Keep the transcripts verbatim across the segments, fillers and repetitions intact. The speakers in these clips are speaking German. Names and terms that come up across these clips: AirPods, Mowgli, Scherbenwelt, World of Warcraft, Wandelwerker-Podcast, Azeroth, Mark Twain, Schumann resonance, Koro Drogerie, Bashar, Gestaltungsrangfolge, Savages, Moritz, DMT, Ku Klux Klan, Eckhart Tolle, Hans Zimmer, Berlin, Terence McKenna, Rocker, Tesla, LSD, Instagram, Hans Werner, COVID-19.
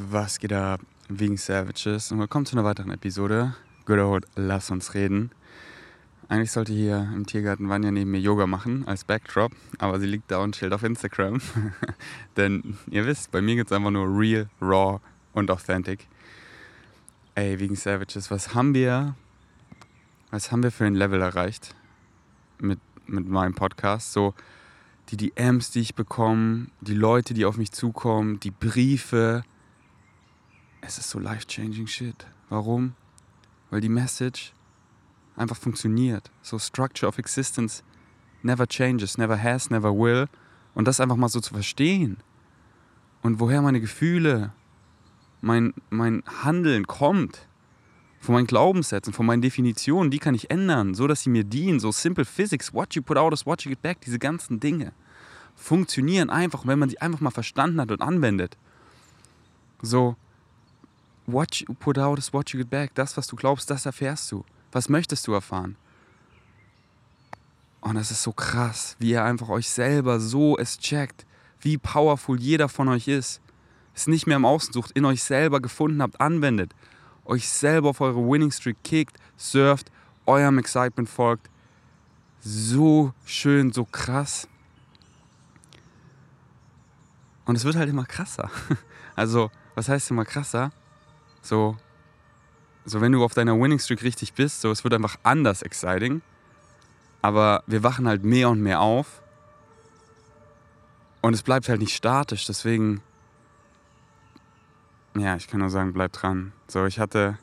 Was geht ab, wegen Savages, und willkommen zu einer weiteren Episode. Good old, lass uns reden. Eigentlich sollte hier im Tiergarten Vanya neben mir Yoga machen, als Backdrop, aber sie liegt da und chillt auf Instagram. Denn ihr wisst, bei mir geht's einfach nur real, raw und authentic. Ey, wegen Savages, was haben wir, was haben wir für ein Level erreicht mit, mit meinem Podcast? So die D Ms, die ich bekomme, die Leute, die auf mich zukommen, die Briefe. Es ist so life-changing shit. Warum? Weil die Message einfach funktioniert. So Structure of Existence never changes, never has, never will. Und das einfach mal so zu verstehen. Und woher meine Gefühle, mein, mein Handeln kommt, von meinen Glaubenssätzen, von meinen Definitionen, die kann ich ändern, so dass sie mir dienen. So simple physics, what you put out is what you get back. Diese ganzen Dinge funktionieren einfach, wenn man sie einfach mal verstanden hat und anwendet. So, what you put out is what you get back. Das, was du glaubst, das erfährst du. Was möchtest du erfahren? Und das ist so krass, wie ihr einfach euch selber so es checkt, wie powerful jeder von euch ist. Es nicht mehr im Außen sucht, in euch selber gefunden habt, anwendet, euch selber auf eure Winning Streak kickt, surft, eurem Excitement folgt. So schön, so krass. Und es wird halt immer krasser. Also, was heißt immer krasser? So, so wenn du auf deiner Winning Streak richtig bist, so, es wird einfach anders exciting. Aber wir wachen halt mehr und mehr auf. Und es bleibt halt nicht statisch, deswegen... Ja, ich kann nur sagen, bleibt dran. So, ich hatte,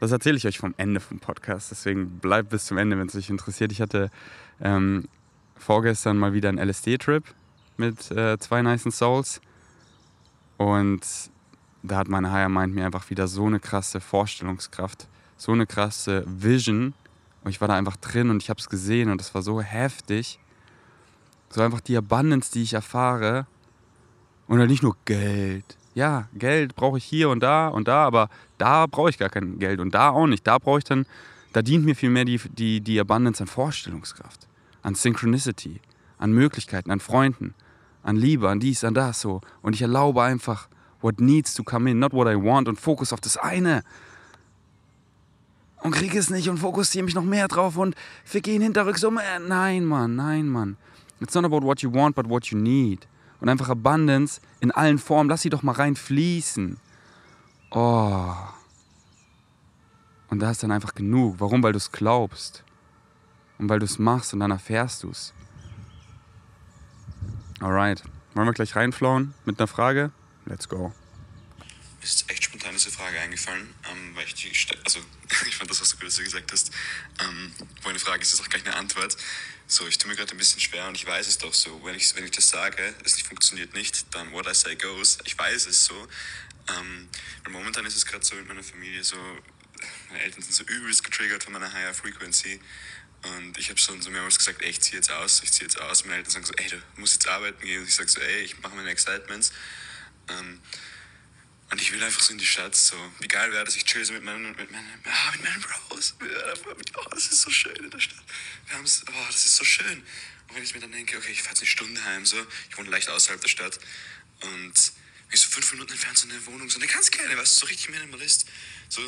das erzähle ich euch vom Ende vom Podcast, deswegen bleibt bis zum Ende, wenn es euch interessiert. Ich hatte ähm, vorgestern mal wieder einen L S D-Trip mit äh, zwei nice Souls, und da hat meine Higher Mind mir einfach wieder so eine krasse Vorstellungskraft, so eine krasse Vision, und ich war da einfach drin und ich habe es gesehen und das war so heftig. So einfach die Abundance, die ich erfahre, und halt nicht nur Geld. Ja, Geld brauche ich hier und da und da, aber da brauche ich gar kein Geld und da auch nicht. Da brauche ich dann, da dient mir vielmehr die, die, die Abundance an Vorstellungskraft, an Synchronicity, an Möglichkeiten, an Freunden, an Liebe, an dies, an das so. Und ich erlaube einfach, what needs to come in, not what I want, und Fokus auf das eine. Und kriege es nicht und fokussiere mich noch mehr drauf und fick ihn hinterrücks um. Nein, Mann, nein, Mann. It's not about what you want, but what you need. Und einfach Abundance in allen Formen. Lass sie doch mal reinfließen. Oh. Und da ist dann einfach genug. Warum? Weil du es glaubst. Und weil du es machst und dann erfährst du es. Alright. Wollen wir gleich reinflauen mit einer Frage? Let's go. Mir ist echt spontan diese Frage eingefallen, ähm, weil ich die geste- also ich fand das auch so gut, dass du gesagt hast, ähm, wo eine Frage ist, ist auch gleich eine Antwort. So, ich tue mir gerade ein bisschen schwer und ich weiß es doch so, wenn ich, wenn ich das sage, es nicht funktioniert nicht, dann what I say goes, ich weiß es so. Ähm, weil momentan ist es gerade so in meiner Familie so, meine Eltern sind so übelst getriggert von meiner Higher Frequency. Und ich habe schon so mehrmals gesagt, ey, ich zieh jetzt aus, ich zieh jetzt aus. Meine Eltern sagen so, ey, du musst jetzt arbeiten gehen. Und ich sage so, ey, ich mache meine Excitements. Ähm, Und ich will einfach so in die Stadt, so, egal wer das, ich chill so mit meinen, mit meinen, ah, mit meinen Bros, oh, das ist so schön in der Stadt, wir haben's, oh, das ist so schön. Und wenn ich mir dann denke, okay, ich fahr jetzt eine Stunde heim, so, ich wohne leicht außerhalb der Stadt, und wenn ich so fünf Minuten entfernt so eine Wohnung, so eine ganz kleine, weißt du, so richtig Minimalist, so,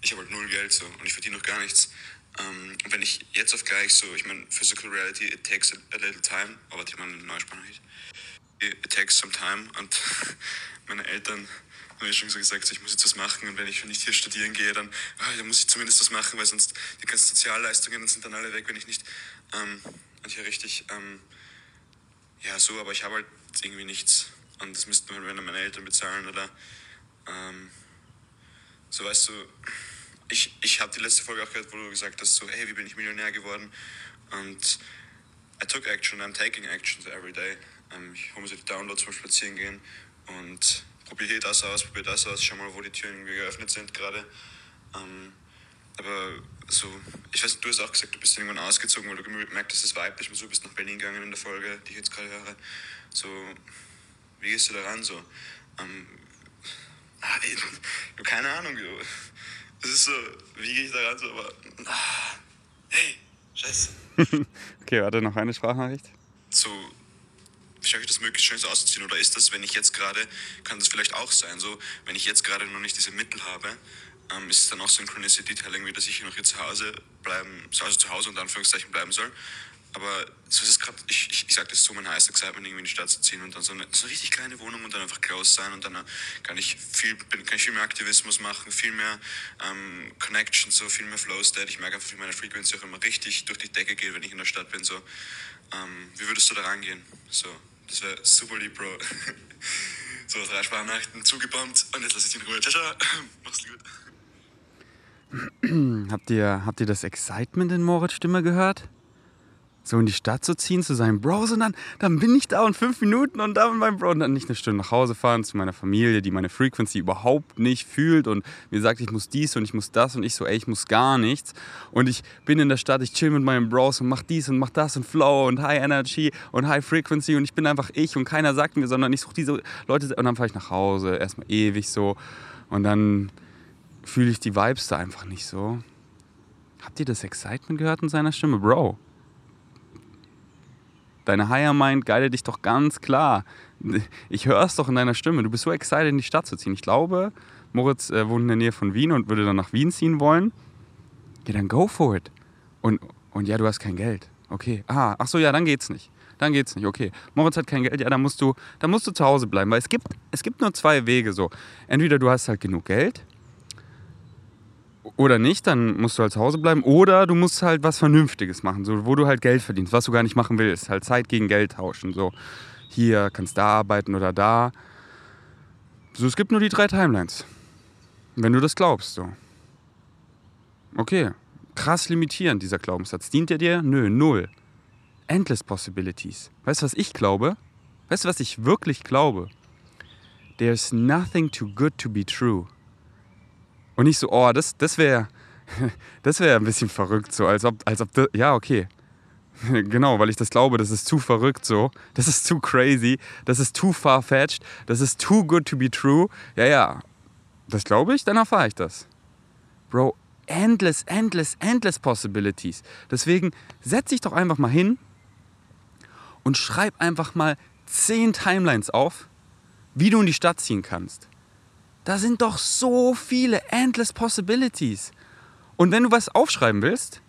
ich habe halt null Geld, so, und ich verdiene noch gar nichts. Um, und wenn ich jetzt auf gleich so, ich meine, Physical Reality, it takes a, a little time, aber oh, warte, ich meine eine neue Sprache, it takes some time, und meine Eltern haben mir schon so gesagt, so, ich muss jetzt was machen, und wenn ich nicht hier studieren gehe, dann, oh, dann muss ich zumindest was machen, weil sonst die ganzen Sozialleistungen sind dann alle weg, wenn ich nicht, ähm, und hier richtig, ähm, ja so, aber ich habe halt irgendwie nichts, und das müssten halt meine Eltern bezahlen, oder, ähm, so, weißt du, ich, ich habe die letzte Folge auch gehört, wo du gesagt hast, so, hey, wie bin ich Millionär geworden, und I took action, I'm taking action every day. Ich hole mir so die Downloads zum Spazieren gehen und probiere hier das aus, probiere das aus, schau mal, wo die Türen irgendwie geöffnet sind gerade. Ähm, aber so, ich weiß nicht, du hast auch gesagt, du bist irgendwann ausgezogen, weil du gemerkt hast, das Vibe nicht mehr so, bist nach Berlin gegangen in der Folge, die ich jetzt gerade höre. So, wie gehst du da ran so? Ähm, ah, ich habe keine Ahnung, du. Es ist so, wie gehe ich da ran so, aber, ah, hey, scheiße. Okay, warte, noch eine Sprachnachricht? So, checke das möglichst schnell so auszuziehen. Oder ist das, wenn ich jetzt gerade, kann das vielleicht auch sein, so, wenn ich jetzt gerade noch nicht diese Mittel habe, ähm, ist es dann auch Synchronicity Telling, wie dass ich noch hier zu Hause bleiben, also zu Hause unter Anführungszeichen bleiben soll. Aber so ist es gerade, ich, ich, ich sage, das ist so mein heißes Excitement, irgendwie in die Stadt zu ziehen und dann so eine, so eine richtig kleine Wohnung und dann einfach close sein und dann kann ich viel, kann ich viel mehr Aktivismus machen, viel mehr ähm, Connection, so viel mehr Flow State. Ich merke einfach, wie meine Frequency auch immer richtig durch die Decke geht, wenn ich in der Stadt bin. So, ähm, wie würdest du da rangehen? So, das wäre super lieb, Bro. So, drei Sprachnachrichten zugebombt und jetzt lasse ich dich in Ruhe. Ciao, ciao. Mach's gut. Habt ihr, habt ihr das Excitement in Moritz' Stimme gehört? So in die Stadt zu ziehen, zu sagen, Bro, und dann, dann bin ich da in fünf Minuten und da mit meinem Bro. Und dann nicht eine Stunde nach Hause fahren zu meiner Familie, die meine Frequency überhaupt nicht fühlt und mir sagt, ich muss dies und ich muss das und ich so, ey, ich muss gar nichts. Und ich bin in der Stadt, ich chill mit meinen Bros und mach dies und mach das und Flow und High Energy und High Frequency und ich bin einfach ich und keiner sagt mir, sondern ich suche diese Leute und dann fahre ich nach Hause, erstmal ewig so. Und dann fühle ich die Vibes da einfach nicht so. Habt ihr das Excitement gehört in seiner Stimme? Bro. Deine Higher Mind guidet dich doch ganz klar. Ich höre es doch in deiner Stimme. Du bist so excited, in die Stadt zu ziehen. Ich glaube, Moritz äh, wohnt in der Nähe von Wien und würde dann nach Wien ziehen wollen. Ja, dann go for it. Und, und ja, du hast kein Geld. Okay. Ah, ach so, ja, dann geht's nicht. Dann geht's nicht. Okay. Moritz hat kein Geld. Ja, dann musst du, dann musst du zu Hause bleiben. Weil es gibt, es gibt nur zwei Wege so. Entweder du hast halt genug Geld oder nicht, dann musst du halt zu Hause bleiben. Oder du musst halt was Vernünftiges machen, so, wo du halt Geld verdienst, was du gar nicht machen willst. Halt Zeit gegen Geld tauschen. So, hier kannst du da arbeiten oder da. So, es gibt nur die drei Timelines. Wenn du das glaubst, so. Okay, krass limitierend, dieser Glaubenssatz. Dient er dir? Nö, null. Endless possibilities. Weißt du, was ich glaube? Weißt du, was ich wirklich glaube? There's nothing too good to be true. Und nicht so, oh, das, das wäre das wär ein bisschen verrückt, so, als ob, als ob das, ja, okay. Genau, weil ich das glaube, das ist zu verrückt, so, das ist zu crazy, das ist too far-fetched, das ist too good to be true. Ja, ja, das glaube ich, dann erfahre ich das. Bro, endless, endless, endless possibilities. Deswegen setz dich doch einfach mal hin und schreib einfach mal zehn Timelines auf, wie du in die Stadt ziehen kannst. Da sind doch so viele endless possibilities. Und wenn du was aufschreiben willst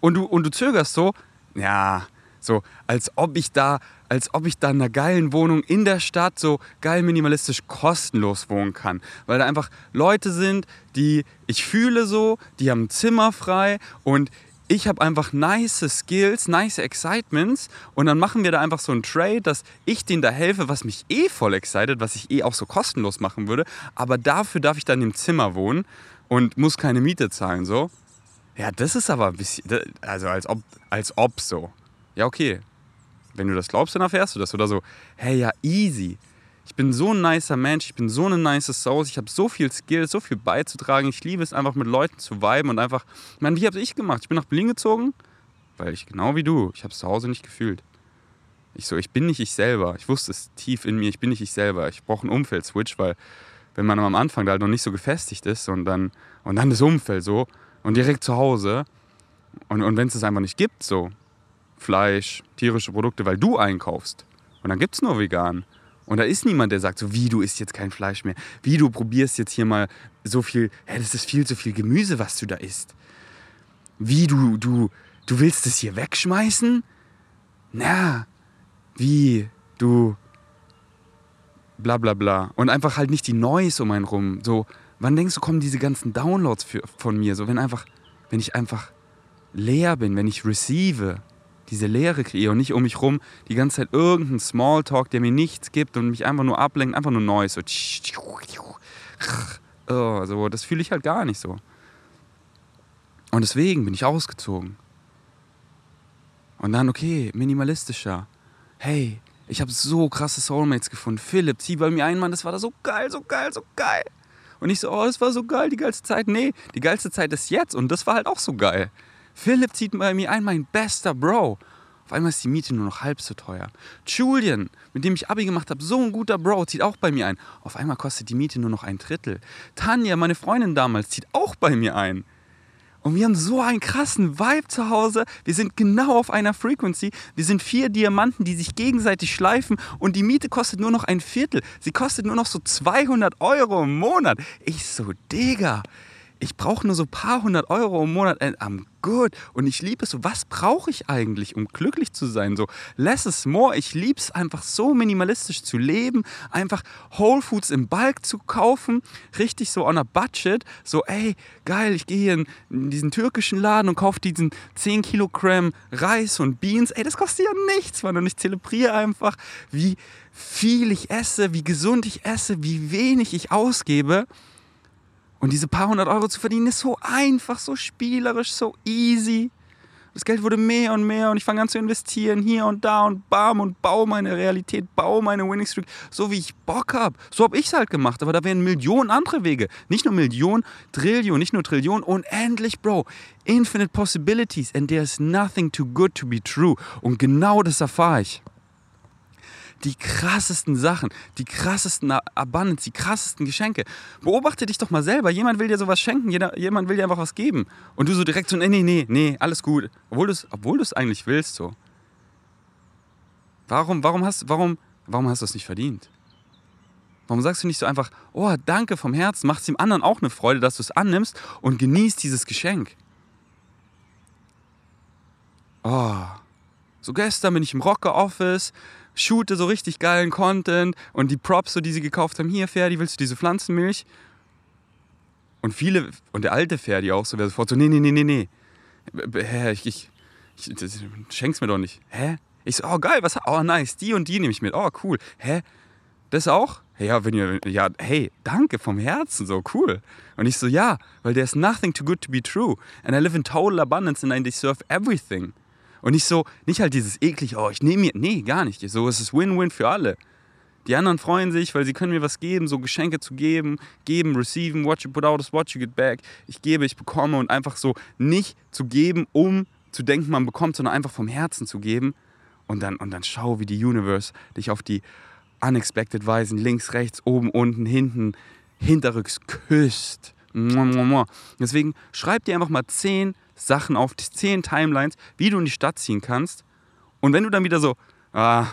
und du, und du zögerst so, ja, so, als ob ich da, als ob ich da in einer geilen Wohnung in der Stadt so geil minimalistisch kostenlos wohnen kann. Weil da einfach Leute sind, die ich fühle so, die haben ein Zimmer frei und ich habe einfach nice Skills, nice Excitements und dann machen wir da einfach so einen Trade, dass ich denen da helfe, was mich eh voll excited, was ich eh auch so kostenlos machen würde, aber dafür darf ich dann im Zimmer wohnen und muss keine Miete zahlen, so. Ja, das ist aber ein bisschen, also als ob, als ob so. Ja, okay, wenn du das glaubst, dann erfährst du das oder so. Hey, ja, easy. Ich bin so ein nicer Mensch, ich bin so eine nice Soul, ich habe so viel Skills, so viel beizutragen. Ich liebe es einfach, mit Leuten zu viben und einfach... Ich meine, wie habe ich gemacht? Ich bin nach Berlin gezogen, weil ich, genau wie du, ich habe es zu Hause nicht gefühlt. Ich so, ich bin nicht ich selber. Ich wusste es tief in mir, ich bin nicht ich selber. Ich brauche einen Umfeld-Switch, weil wenn man am Anfang da halt noch nicht so gefestigt ist und dann, und dann das Umfeld so und direkt zu Hause und, und wenn es das einfach nicht gibt, so Fleisch, tierische Produkte, weil du einkaufst und dann gibt es nur vegan. Und da ist niemand, der sagt so, wie, du isst jetzt kein Fleisch mehr. Wie, du probierst jetzt hier mal so viel, hä, das ist viel zu viel Gemüse, was du da isst. Wie, du, du, du willst das hier wegschmeißen? Na, wie, du, bla bla bla. Und einfach halt nicht die Noise um einen rum. So, wann denkst du, kommen diese ganzen Downloads für, von mir? So, wenn einfach, wenn ich einfach leer bin, wenn ich receive, diese Leere kreiere und nicht um mich rum die ganze Zeit irgendeinen Smalltalk, der mir nichts gibt und mich einfach nur ablenkt, einfach nur Neues. So, so, das fühle ich halt gar nicht so. Und deswegen bin ich ausgezogen. Und dann, okay, minimalistischer. Hey, ich habe so krasse Soulmates gefunden. Philipp, zieh bei mir ein, Mann, das war da so geil, so geil, so geil. Und ich so, oh, das war so geil, die geilste Zeit. Nee, die geilste Zeit ist jetzt und das war halt auch so geil. Philipp zieht bei mir ein, mein bester Bro. Auf einmal ist die Miete nur noch halb so teuer. Julian, mit dem ich Abi gemacht habe, so ein guter Bro, zieht auch bei mir ein. Auf einmal kostet die Miete nur noch ein Drittel. Tanja, meine Freundin damals, zieht auch bei mir ein. Und wir haben so einen krassen Vibe zu Hause. Wir sind genau auf einer Frequency. Wir sind vier Diamanten, die sich gegenseitig schleifen. Und die Miete kostet nur noch ein Viertel. Sie kostet nur noch so zweihundert Euro im Monat. Ich so, Digga, ich brauche nur so ein paar hundert Euro im Monat. And I'm good. Und ich liebe es so. Was brauche ich eigentlich, um glücklich zu sein? So, less is more. Ich liebe es einfach so minimalistisch zu leben. Einfach Whole Foods im Bulk zu kaufen. Richtig so on a budget. So, ey, geil, ich gehe hier in, in diesen türkischen Laden und kaufe diesen zehn Kilogramm Reis und Beans. Ey, das kostet ja nichts, Mann. Und ich zelebriere einfach, wie viel ich esse, wie gesund ich esse, wie wenig ich ausgebe. Und diese paar hundert Euro zu verdienen, ist so einfach, so spielerisch, so easy. Das Geld wurde mehr und mehr und ich fange an zu investieren, hier und da und bam, und baue meine Realität, baue meine Winning Streak, so wie ich Bock habe. So habe ich es halt gemacht, aber da wären Millionen andere Wege. Nicht nur Millionen, Trillionen, nicht nur Trillionen, unendlich, Bro. Infinite possibilities and there's nothing too good to be true. Und genau das erfahre ich. Die krassesten Sachen, die krassesten Abundance, die krassesten Geschenke. Beobachte dich doch mal selber. Jemand will dir sowas schenken, jeder, jemand will dir einfach was geben. Und du so direkt so, nee, nee, nee, nee, alles gut. Obwohl du es obwohl du es eigentlich willst, so. Warum, warum hast, warum, warum hast du es nicht verdient? Warum sagst du nicht so einfach, oh, danke vom Herzen, macht es dem anderen auch eine Freude, dass du es annimmst und genießt dieses Geschenk. Oh, so gestern bin ich im Rocker Office, shoote so richtig geilen Content und die Props, so, die sie gekauft haben, hier, Ferdi, willst du diese Pflanzenmilch? Und viele, und der alte Ferdi auch so, wäre sofort so, nee, nee, nee, nee, nee, ich, ich, ich, ich schenk's mir doch nicht. Hä? Ich so, oh geil, was, oh nice, die und die nehme ich mit, oh cool, hä? Das auch? Ja, wenn ihr, ja, hey, danke vom Herzen, so cool. Und ich so, ja, weil there's nothing too good to be true and I live in total abundance and I deserve everything. Und nicht so, nicht halt dieses eklig, oh, ich nehme mir, nee, gar nicht. So, es ist Win-Win für alle. Die anderen freuen sich, weil sie können mir was geben, so Geschenke zu geben, geben, receiven, what you put out is what you get back. Ich gebe, ich bekomme und einfach so nicht zu geben, um zu denken, man bekommt, sondern einfach vom Herzen zu geben. Und dann, und dann schau, wie die Universe dich auf die unexpected Weisen, links, rechts, oben, unten, hinten, hinterrücks küsst. Deswegen schreib dir einfach mal zehn Sachen auf, die zehn Timelines, wie du in die Stadt ziehen kannst. Und wenn du dann wieder so, ah,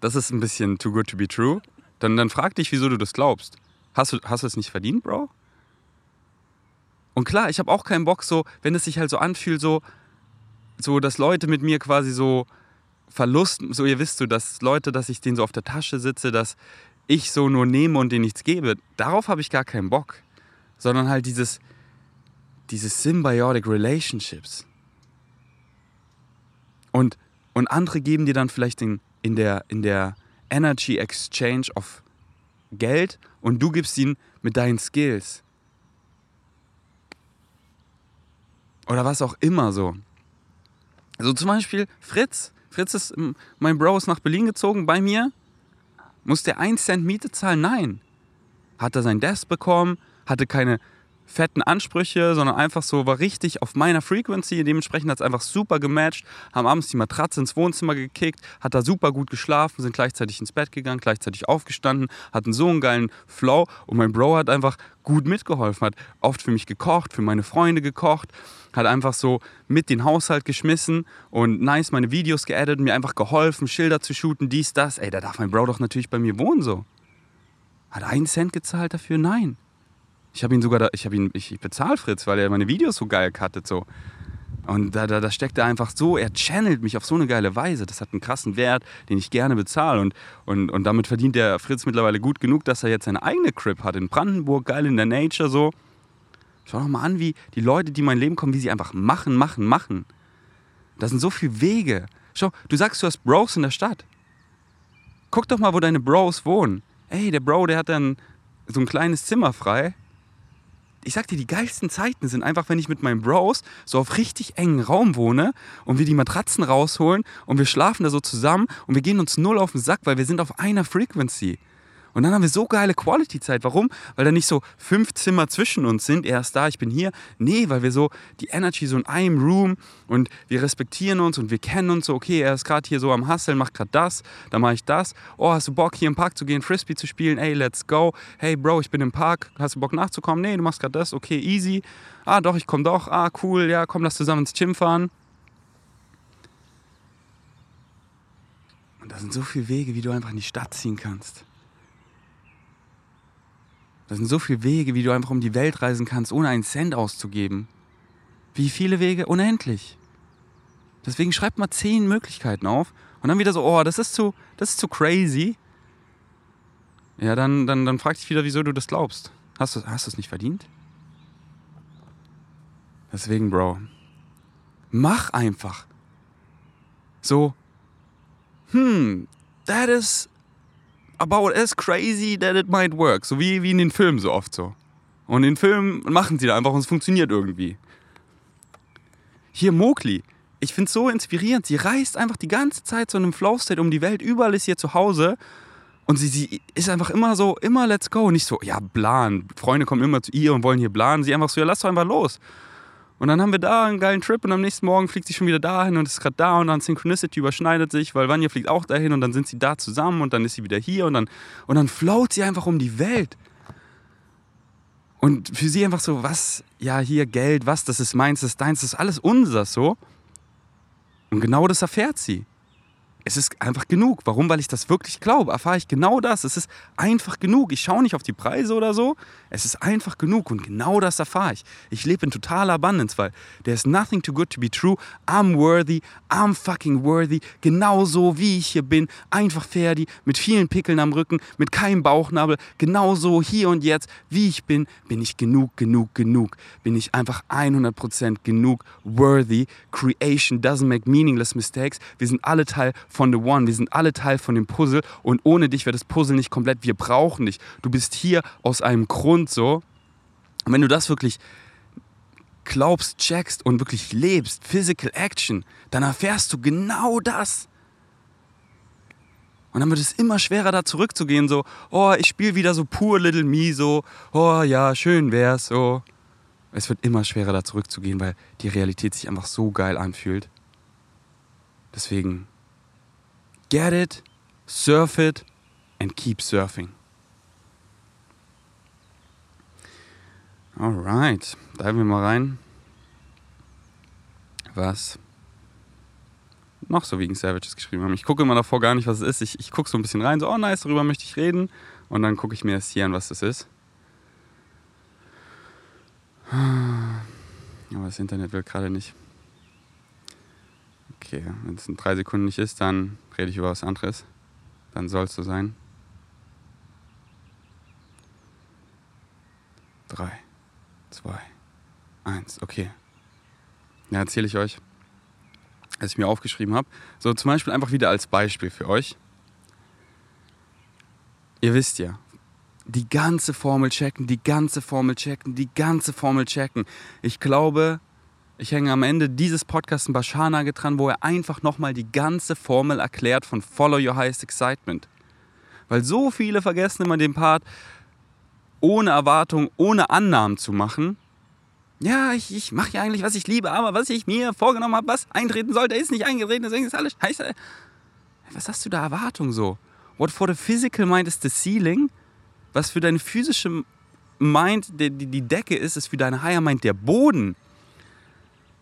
das ist ein bisschen too good to be true, dann, dann frag dich, wieso du das glaubst. Hast du, hast du es nicht verdient, Bro? Und klar, ich habe auch keinen Bock, so, wenn es sich halt so anfühlt, so, so, dass Leute mit mir quasi so Verlust, so, ihr wisst so, dass Leute, dass ich denen so auf der Tasche sitze, dass ich so nur nehme und denen nichts gebe. Darauf habe ich gar keinen Bock. Sondern halt dieses, diese symbiotic relationships. Und, und andere geben dir dann vielleicht in, in, der, in der Energy Exchange of Geld und du gibst ihnen mit deinen Skills. Oder was auch immer so. Also zum Beispiel Fritz. Fritz ist, mein Bro ist nach Berlin gezogen bei mir. Muss der einen Cent Miete zahlen? Nein. Hat er sein Desk bekommen, hatte keine fetten Ansprüche, sondern einfach so, war richtig auf meiner Frequency, dementsprechend hat es einfach super gematcht, haben abends die Matratze ins Wohnzimmer gekickt, hat da super gut geschlafen, sind gleichzeitig ins Bett gegangen, gleichzeitig aufgestanden, hatten so einen geilen Flow und mein Bro hat einfach gut mitgeholfen, hat oft für mich gekocht, für meine Freunde gekocht, hat einfach so mit den Haushalt geschmissen und nice meine Videos geedit, mir einfach geholfen, Schilder zu shooten, dies, das, ey, da darf mein Bro doch natürlich bei mir wohnen, so. Hat einen Cent gezahlt dafür? Nein. Ich habe ihn sogar, da, ich habe ihn, ich, ich bezahle Fritz, weil er meine Videos so geil cuttet, so. Und da, da, da steckt er einfach so, er channelt mich auf so eine geile Weise. Das hat einen krassen Wert, den ich gerne bezahle. Und, und, und damit verdient der Fritz mittlerweile gut genug, dass er jetzt seine eigene Crib hat. In Brandenburg, geil in der Nature, so. Schau doch mal an, wie die Leute, die in mein Leben kommen, wie sie einfach machen, machen, machen. Das sind so viele Wege. Schau, du sagst, du hast Bros in der Stadt. Guck doch mal, wo deine Bros wohnen. Ey, der Bro, der hat dann so ein kleines Zimmer frei. Ich sag dir, die geilsten Zeiten sind einfach, wenn ich mit meinen Bros so auf richtig engen Raum wohne und wir die Matratzen rausholen und wir schlafen da so zusammen und wir gehen uns null auf den Sack, weil wir sind auf einer Frequency. Und dann haben wir so geile Quality-Zeit. Warum? Weil da nicht so fünf Zimmer zwischen uns sind, er ist da, ich bin hier. Nee, weil wir so die Energy so in einem Room und wir respektieren uns und wir kennen uns so, okay, er ist gerade hier so am Hustlen, macht gerade das, dann mache ich das. Oh, hast du Bock, hier im Park zu gehen, Frisbee zu spielen? Ey, let's go. Hey, Bro, ich bin im Park. Hast du Bock nachzukommen? Nee, du machst gerade das. Okay, easy. Ah, doch, ich komme doch. Ah, cool. Ja, komm, lass zusammen ins Gym fahren. Und da sind so viele Wege, wie du einfach in die Stadt ziehen kannst. Da sind so viele Wege, wie du einfach um die Welt reisen kannst, ohne einen Cent auszugeben. Wie viele Wege? Unendlich. Deswegen schreib mal zehn Möglichkeiten auf und dann wieder so, oh, das ist zu, das ist zu crazy. Ja, dann, dann, dann frag dich wieder, wieso du das glaubst. Hast du hast du es nicht verdient? Deswegen, Bro, mach einfach. So, hmm, that is about as crazy that it might work. So wie, wie in den Filmen so oft so. Und in den Filmen machen sie da einfach und es funktioniert irgendwie. Hier Mowgli, ich finde es so inspirierend. Sie reist einfach die ganze Zeit so in einem Flow-State um die Welt. Überall ist sie zu Hause. Und sie, sie ist einfach immer so, immer let's go. Nicht so, ja, planen. Freunde kommen immer zu ihr und wollen hier planen. Sie einfach so, ja, lass doch einfach los. Und dann haben wir da einen geilen Trip und am nächsten Morgen fliegt sie schon wieder dahin und ist gerade da und dann Synchronicity überschneidet sich, weil Vanya fliegt auch dahin und dann sind sie da zusammen und dann ist sie wieder hier und dann, und dann float sie einfach um die Welt. Und für sie einfach so, was, ja hier Geld, was, das ist meins, das ist deins, das ist alles unseres so. Und genau das erfährt sie. Es ist einfach genug. Warum? Weil ich das wirklich glaube. Erfahre ich genau das. Es ist einfach genug. Ich schaue nicht auf die Preise oder so. Es ist einfach genug und genau das erfahre ich. Ich lebe in totaler Abundance, weil there's nothing too good to be true. I'm worthy. I'm fucking worthy. Genauso wie ich hier bin. Einfach Ferdi. Mit vielen Pickeln am Rücken. Mit keinem Bauchnabel. Genauso hier und jetzt, wie ich bin, bin ich genug, genug, genug. Bin ich einfach hundert Prozent genug. Worthy. Creation doesn't make meaningless mistakes. Wir sind alle Teil von von The One. Wir sind alle Teil von dem Puzzle und ohne dich wäre das Puzzle nicht komplett. Wir brauchen dich. Du bist hier aus einem Grund so. Und wenn du das wirklich glaubst, checkst und wirklich lebst, Physical Action, dann erfährst du genau das. Und dann wird es immer schwerer, da zurückzugehen, so, oh, ich spiele wieder so pure Little Me, so, oh ja, schön wär's, so. Es wird immer schwerer, da zurückzugehen, weil die Realität sich einfach so geil anfühlt. Deswegen get it, surf it and keep surfing. Alright, diven wir mal rein, was noch so wegen Savages geschrieben haben. Ich gucke immer davor gar nicht, was es ist. Ich, ich gucke so ein bisschen rein, so, oh nice, darüber möchte ich reden. Und dann gucke ich mir das hier an, was das ist. Aber das Internet will gerade nicht. Okay, wenn es in drei Sekunden nicht ist, dann rede ich über was anderes. Dann soll es so sein. Drei, zwei, eins, okay. Ja, erzähle ich euch, was ich mir aufgeschrieben habe. So zum Beispiel einfach wieder als Beispiel für euch. Ihr wisst ja, die ganze Formel checken, die ganze Formel checken, die ganze Formel checken. Ich glaube... Ich hänge am Ende dieses Podcasts ein Bashar-Nugget dran, wo er einfach nochmal die ganze Formel erklärt von Follow Your Highest Excitement. Weil so viele vergessen immer den Part, ohne Erwartung, ohne Annahmen zu machen. Ja, ich, ich mache ja eigentlich, was ich liebe, aber was ich mir vorgenommen habe, was eintreten sollte, ist nicht eingetreten, deswegen ist alles scheiße. Was hast du da Erwartung so? What for the physical mind is the ceiling? Was für deine physische Mind die, die, die Decke ist, ist für deine Higher Mind der Boden.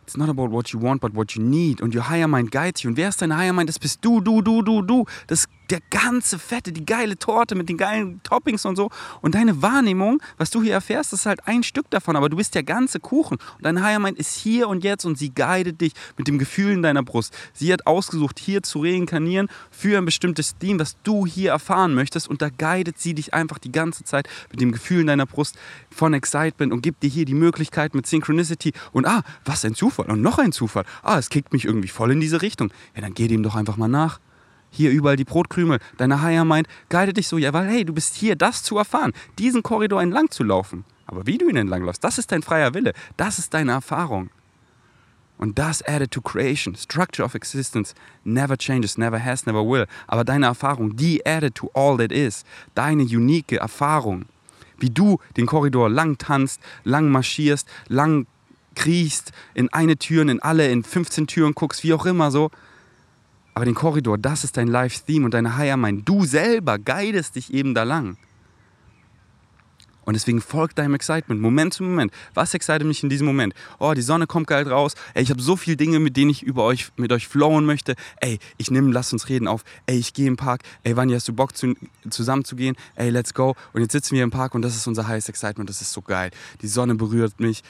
It's not about what you want, but what you need. Und your higher mind guides you. Und wer ist dein higher mind? Das bist du, du, du, du, du. Das ist der ganze Fette, die geile Torte mit den geilen Toppings und so. Und deine Wahrnehmung, was du hier erfährst, ist halt ein Stück davon. Aber du bist der ganze Kuchen. Und dein higher mind ist hier und jetzt und sie guidet dich mit dem Gefühl in deiner Brust. Sie hat ausgesucht, hier zu reinkarnieren für ein bestimmtes Theme, was du hier erfahren möchtest. Und da guidet sie dich einfach die ganze Zeit mit dem Gefühl in deiner Brust von Excitement und gibt dir hier die Möglichkeit mit Synchronicity. Und ah, was ein Zufall. Und noch ein Zufall. Ah, es kickt mich irgendwie voll in diese Richtung. Ja, dann geh dem doch einfach mal nach. Hier überall die Brotkrümel. Deine Higher Mind guidet dich so, ja, weil hey, du bist hier, das zu erfahren. Diesen Korridor entlang zu laufen. Aber wie du ihn entlangläufst, das ist dein freier Wille. Das ist deine Erfahrung. Und das added to creation, structure of existence, never changes, never has, never will. Aber deine Erfahrung, die added to all that is, deine unique Erfahrung, wie du den Korridor lang tanzt, lang marschierst, lang kriechst, in eine Tür, in alle, in fünfzehn Türen guckst, wie auch immer so. Aber den Korridor, das ist dein Life-Theme und deine Higher Mind. Du selber guidest dich eben da lang. Und deswegen folgt deinem Excitement, Moment zu Moment. Was excited mich in diesem Moment? Oh, die Sonne kommt geil raus. Ey, ich habe so viele Dinge, mit denen ich über euch, mit euch flowen möchte. Ey, ich nehme, lass uns reden auf. Ey, ich gehe im Park. Ey, Vanya, hast du Bock, zu, zusammen zu gehen? Ey, let's go. Und jetzt sitzen wir im Park und das ist unser highest Excitement. Das ist so geil. Die Sonne berührt mich.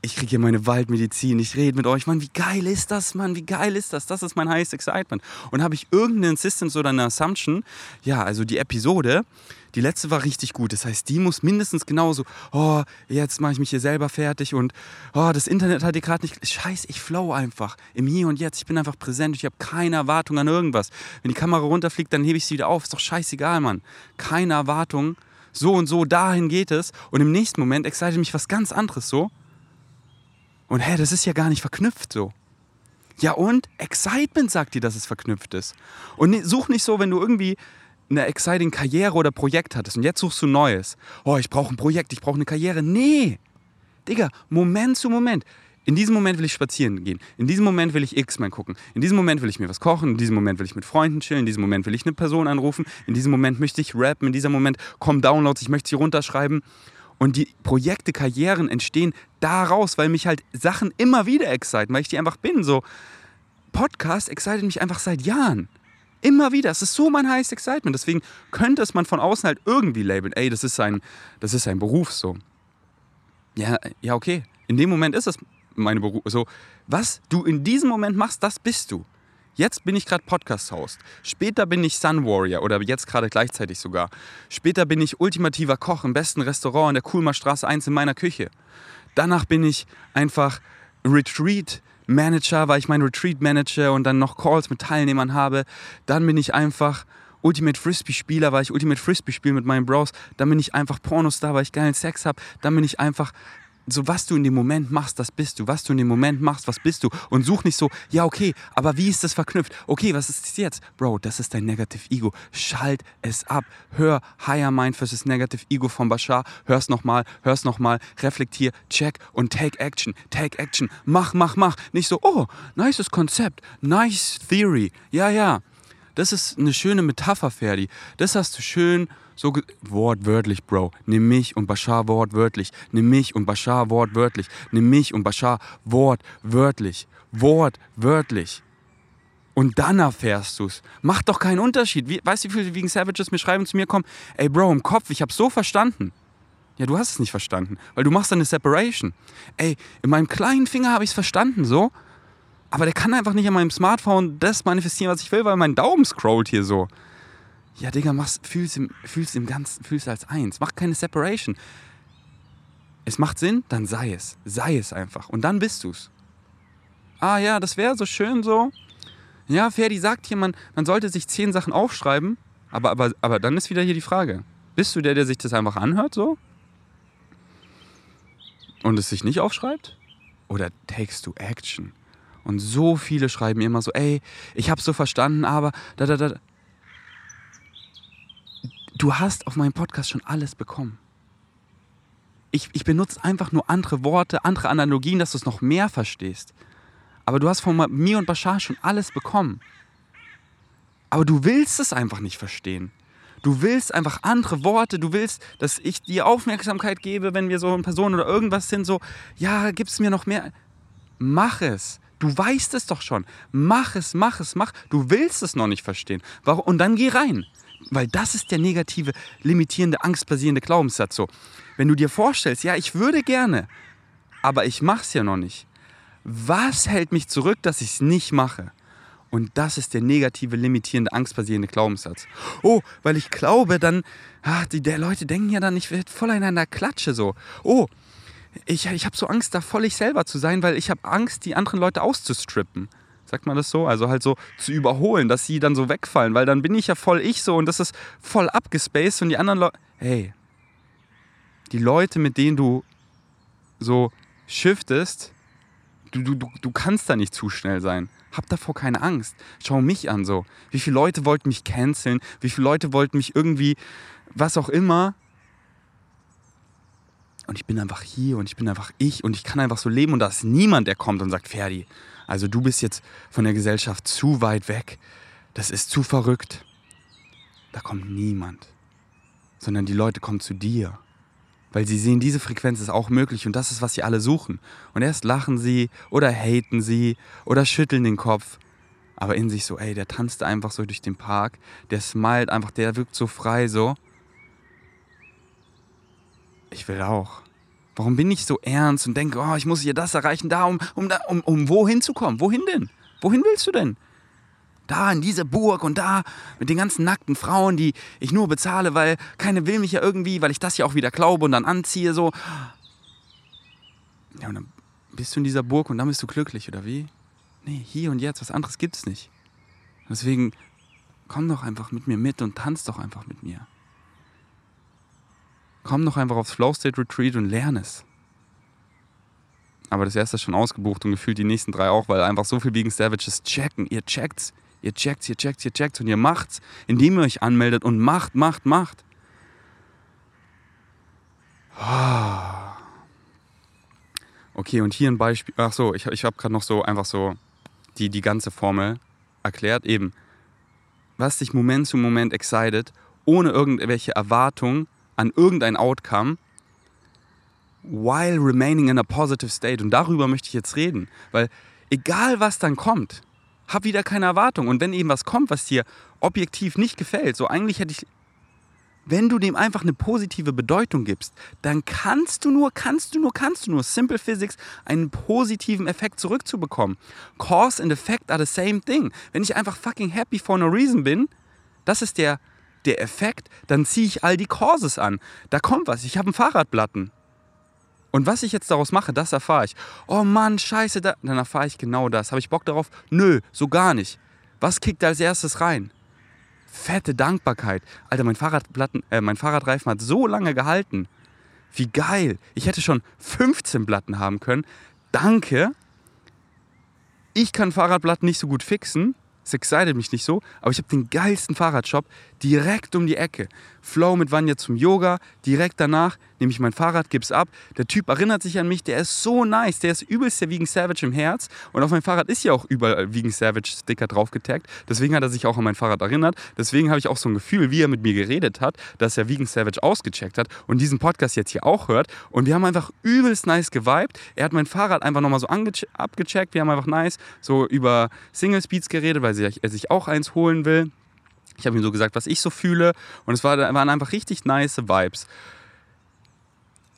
Ich kriege hier meine Waldmedizin. Ich rede mit euch. Mann, wie geil ist das, Mann? Wie geil ist das? Das ist mein highest Excitement. Und habe ich irgendeine Insistence oder eine Assumption? Ja, also die Episode... Die letzte war richtig gut, das heißt, die muss mindestens genauso, oh, jetzt mache ich mich hier selber fertig und oh, das Internet hat hier gerade nicht, scheiße, ich flow einfach im Hier und Jetzt, ich bin einfach präsent, ich habe keine Erwartung an irgendwas. Wenn die Kamera runterfliegt, dann hebe ich sie wieder auf, ist doch scheißegal, Mann. Keine Erwartung, so und so, dahin geht es und im nächsten Moment excited mich was ganz anderes so und hä, das ist ja gar nicht verknüpft so. Ja und? Excitement sagt dir, dass es verknüpft ist. Und such nicht so, wenn du irgendwie... eine exciting Karriere oder Projekt hattest und jetzt suchst du Neues. Oh, ich brauche ein Projekt, ich brauche eine Karriere. Nee, Digga, Moment zu Moment. In diesem Moment will ich spazieren gehen. In diesem Moment will ich X-Men gucken. In diesem Moment will ich mir was kochen. In diesem Moment will ich mit Freunden chillen. In diesem Moment will ich eine Person anrufen. In diesem Moment möchte ich rappen. In diesem Moment kommen Downloads, ich möchte sie runterschreiben. Und die Projekte, Karrieren entstehen daraus, weil mich halt Sachen immer wieder exciten, weil ich die einfach bin. So, Podcast excited mich einfach seit Jahren. Immer wieder, es ist so mein highest Excitement, deswegen könnte es man von außen halt irgendwie labeln, ey, das ist sein, das ist sein Beruf so. Ja, ja, okay, in dem Moment ist es mein Beruf, so, was du in diesem Moment machst, das bist du. Jetzt bin ich gerade Podcast-Host, später bin ich Sun Warrior oder jetzt gerade gleichzeitig sogar, später bin ich ultimativer Koch im besten Restaurant in der Kulmer Straße eins in meiner Küche, danach bin ich einfach Retreat Manager, weil ich mein Retreat manage und dann noch Calls mit Teilnehmern habe. Dann bin ich einfach Ultimate Frisbee-Spieler, weil ich Ultimate Frisbee spiele mit meinen Bros. Dann bin ich einfach Pornostar, weil ich geilen Sex habe. Dann bin ich einfach so, was du in dem Moment machst, das bist du. Was du in dem Moment machst, was bist du. Und such nicht so, ja okay, aber wie ist das verknüpft? Okay, was ist das jetzt? Bro, das ist dein Negative Ego. Schalt es ab. Hör Higher Mind versus Negative Ego von Bashar. Hör's nochmal, hör's nochmal. Reflektier, check und take action. Take action. Mach, mach, mach. Nicht so, oh, nices Konzept. Nice Theory. Ja, ja. Das ist eine schöne Metapher, Ferdi. Das hast du schön... So ge- wortwörtlich, Bro. Nimm mich und Bashar wortwörtlich. Nimm mich und Bashar wortwörtlich. Nimm mich und Bashar wortwörtlich. Wortwörtlich. Und dann erfährst du's. Macht doch keinen Unterschied. Wie, weißt du, wie viele wegen Savages mir schreiben, zu mir kommen? Ey, Bro, im Kopf, ich hab's so verstanden. Ja, du hast es nicht verstanden, weil du machst dann eine Separation. Ey, in meinem kleinen Finger habe ich's verstanden, so. Aber der kann einfach nicht an meinem Smartphone das manifestieren, was ich will, weil mein Daumen scrollt hier so. Ja, Digga, mach's, fühl's im, fühl's im Ganzen, fühl's als eins. Mach keine Separation. Es macht Sinn, dann sei es. Sei es einfach. Und dann bist du's. Ah ja, das wäre so schön so. Ja, Ferdi sagt hier, man, man sollte sich zehn Sachen aufschreiben. Aber, aber, aber dann ist wieder hier die Frage. Bist du der, der sich das einfach anhört so? Und es sich nicht aufschreibt? Oder takest du Action? Und so viele schreiben mir immer so, ey, ich hab's so verstanden, aber da, da, da. Du hast auf meinem Podcast schon alles bekommen. Ich, ich benutze einfach nur andere Worte, andere Analogien, dass du es noch mehr verstehst. Aber du hast von mir und Bashar schon alles bekommen. Aber du willst es einfach nicht verstehen. Du willst einfach andere Worte, du willst, dass ich dir Aufmerksamkeit gebe, wenn wir so in Person oder irgendwas sind, so, ja, gib's mir noch mehr. Mach es. Du weißt es doch schon. Mach es, mach es, mach. Du willst es noch nicht verstehen. Warum? Und dann geh rein. Weil das ist der negative, limitierende, angstbasierende Glaubenssatz. So, wenn du dir vorstellst, ja, ich würde gerne, aber ich mach's ja noch nicht. Was hält mich zurück, dass ich's nicht mache? Und das ist der negative, limitierende, angstbasierende Glaubenssatz. Oh, weil ich glaube, dann, ach, die der Leute denken ja dann, ich werde voll in einer Klatsche so. Oh, ich, ich habe so Angst, da voll ich selber zu sein, weil ich habe Angst, die anderen Leute auszustrippen. Sagt man das so? Also halt so zu überholen, dass sie dann so wegfallen, weil dann bin ich ja voll ich so und das ist voll abgespaced und die anderen Leute... Hey, die Leute, mit denen du so shiftest, Du, du, du, du kannst da nicht zu schnell sein. Hab davor keine Angst. Schau mich an so. Wie viele Leute wollten mich canceln? Wie viele Leute wollten mich irgendwie, was auch immer. Und ich bin einfach hier und ich bin einfach ich und ich kann einfach so leben. Und da ist niemand, der kommt und sagt, Ferdi, also du bist jetzt von der Gesellschaft zu weit weg. Das ist zu verrückt. Da kommt niemand. Sondern die Leute kommen zu dir. Weil sie sehen, diese Frequenz ist auch möglich und das ist, was sie alle suchen. Und erst lachen sie oder haten sie oder schütteln den Kopf. Aber in sich so, ey, der tanzt einfach so durch den Park. Der smilet einfach, der wirkt so frei so. Ich will auch. Warum bin ich so ernst und denke, oh, ich muss hier das erreichen, da, um, um, um, um wohin zu kommen? Wohin denn? Wohin willst du denn? Da, in diese Burg und da, mit den ganzen nackten Frauen, die ich nur bezahle, weil keine will mich ja irgendwie, weil ich das ja auch wieder glaube und dann anziehe, so. Ja, und dann bist du in dieser Burg und dann bist du glücklich, oder wie? Nee, hier und jetzt, was anderes gibt es nicht. Deswegen, komm doch einfach mit mir mit und tanz doch einfach mit mir. Komm doch einfach aufs Flow State Retreat und lerne es. Aber das erste ist schon ausgebucht und gefühlt die nächsten drei auch, weil einfach so viel Vegan Savages checken. Ihr checkt's, ihr checkt's, ihr checkt's, ihr checkt's und ihr macht's, indem ihr euch anmeldet und macht, macht, macht. Okay, und hier ein Beispiel. Ach so, ich, ich habe gerade noch so einfach so die, die ganze Formel erklärt. Eben, was dich Moment zu Moment excited, ohne irgendwelche Erwartungen an irgendein Outcome, while remaining in a positive state. Und darüber möchte ich jetzt reden, weil egal was dann kommt, hab wieder keine Erwartung. Und wenn eben was kommt, was dir objektiv nicht gefällt, so eigentlich hätte ich, wenn du dem einfach eine positive Bedeutung gibst, dann kannst du nur, kannst du nur, kannst du nur, Simple Physics, einen positiven Effekt zurückzubekommen. Cause and Effect are the same thing. Wenn ich einfach fucking happy for no reason bin, das ist der, der Effekt, dann ziehe ich all die Causes an. Da kommt was, ich habe einen Fahrradplatten. Und was ich jetzt daraus mache, das erfahre ich. Oh Mann, scheiße, da, dann erfahre ich genau das. Habe ich Bock darauf? Nö, so gar nicht. Was kickt als erstes rein? Fette Dankbarkeit. Alter, mein, Fahrradplatten, äh, mein Fahrradreifen hat so lange gehalten. Wie geil. Ich hätte schon fünfzehn Platten haben können. Danke. Ich kann Fahrradplatten nicht so gut fixen. Es excited mich nicht so, aber ich habe den geilsten Fahrradshop direkt um die Ecke. Flow mit Vanya zum Yoga, direkt danach nehme ich mein Fahrrad, gib's ab. Der Typ erinnert sich an mich, der ist so nice, der ist übelst der Vegan Savage im Herz. Und auf mein Fahrrad ist ja auch überall Vegan Savage Sticker drauf getaggt. Deswegen hat er sich auch an mein Fahrrad erinnert. Deswegen habe ich auch so ein Gefühl, wie er mit mir geredet hat, dass er Vegan Savage ausgecheckt hat und diesen Podcast jetzt hier auch hört. Und wir haben einfach übelst nice gewiped. Er hat mein Fahrrad einfach nochmal so abgecheckt. Wir haben einfach nice so über Single Speeds geredet, weil er sich auch eins holen will. Ich habe ihm so gesagt, was ich so fühle. Und es waren einfach richtig nice Vibes.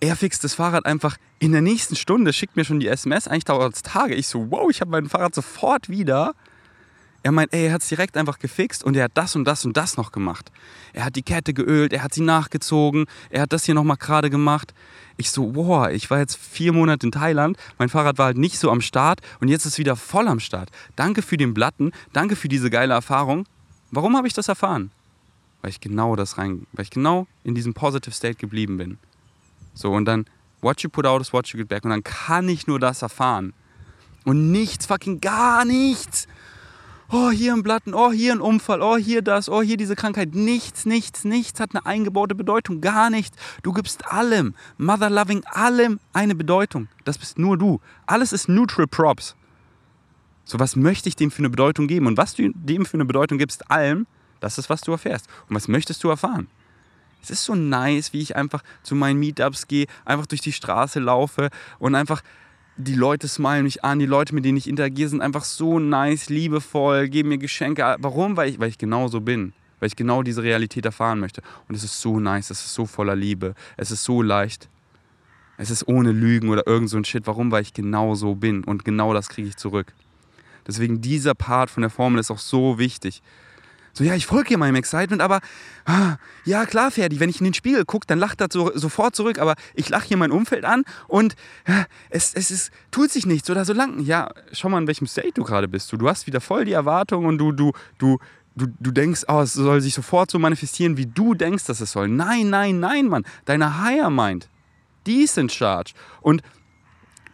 Er fixt das Fahrrad einfach in der nächsten Stunde, schickt mir schon die S M S. Eigentlich dauert es Tage. Ich so, wow, ich habe mein Fahrrad sofort wieder. Er meint, ey, er hat es direkt einfach gefixt und er hat das und das und das noch gemacht. Er hat die Kette geölt, er hat sie nachgezogen, er hat das hier nochmal gerade gemacht. Ich so, wow, ich war jetzt vier Monate in Thailand, mein Fahrrad war halt nicht so am Start und jetzt ist es wieder voll am Start. Danke für den Platten, danke für diese geile Erfahrung. Warum habe ich das erfahren? Weil ich genau das rein, weil ich genau in diesem Positive State geblieben bin. So, und dann, what you put out is what you get back. Und dann kann ich nur das erfahren. Und nichts, fucking gar nichts. Oh, hier ein Blatten, oh, hier ein Unfall, oh, hier das, oh, hier diese Krankheit. Nichts, nichts, nichts hat eine eingebaute Bedeutung, gar nichts. Du gibst allem, Mother Loving, allem eine Bedeutung. Das bist nur du. Alles ist Neutral Props. So, was möchte ich dem für eine Bedeutung geben? Und was du dem für eine Bedeutung gibst, allem, das ist, was du erfährst. Und was möchtest du erfahren? Es ist so nice, wie ich einfach zu meinen Meetups gehe, einfach durch die Straße laufe und einfach... Die Leute smilen mich an, die Leute, mit denen ich interagiere, sind einfach so nice, liebevoll, geben mir Geschenke. Warum? Weil ich, weil ich genau so bin. Weil ich genau diese Realität erfahren möchte. Und es ist so nice, es ist so voller Liebe. Es ist so leicht. Es ist ohne Lügen oder irgend so ein Shit. Warum? Weil ich genau so bin. Und genau das kriege ich zurück. Deswegen dieser Part von der Formel ist auch so wichtig. So, ja, ich folge hier meinem Excitement, aber ah, ja, klar, Ferdi, wenn ich in den Spiegel gucke, dann lacht das so, sofort zurück, aber ich lache hier mein Umfeld an und ah, es, es, es tut sich nichts oder so lang. Ja, schau mal, in welchem State du gerade bist. Du, du hast wieder voll die Erwartung und du, du, du, du, du denkst, oh, es soll sich sofort so manifestieren, wie du denkst, dass es soll. Nein, nein, nein, Mann. Deine Higher Mind, die ist in charge. Und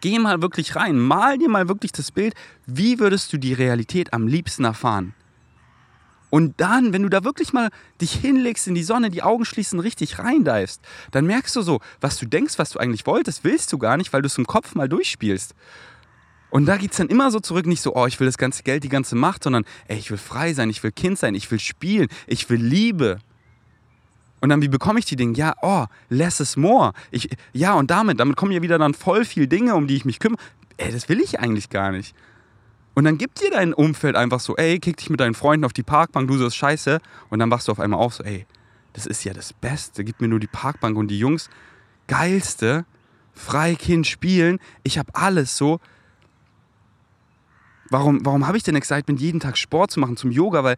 Geh mal wirklich rein, mal dir mal wirklich das Bild, wie würdest du die Realität am liebsten erfahren? Und dann, wenn du da wirklich mal dich hinlegst in die Sonne, die Augen schließen, richtig reindivest, dann merkst du so, was du denkst, was du eigentlich wolltest, willst du gar nicht, weil du es im Kopf mal durchspielst. Und da geht es dann immer so zurück, nicht so, oh, ich will das ganze Geld, die ganze Macht, sondern, ey, ich will frei sein, ich will Kind sein, ich will spielen, ich will Liebe. Und dann, wie bekomme ich die Dinge? Ja, oh, less is more. Ich, ja, und damit, damit kommen ja wieder dann voll viele Dinge, um die ich mich kümmere. Ey, das will ich eigentlich gar nicht. Und dann gibt dir dein Umfeld einfach so, ey, kick dich mit deinen Freunden auf die Parkbank, du so ist scheiße. Und dann wachst du auf einmal auf so, ey, das ist ja das Beste, gib mir nur die Parkbank und die Jungs. Geilste, Freikind spielen, ich hab alles so. Warum, warum habe ich denn Excitement, jeden Tag Sport zu machen, zum Yoga? Weil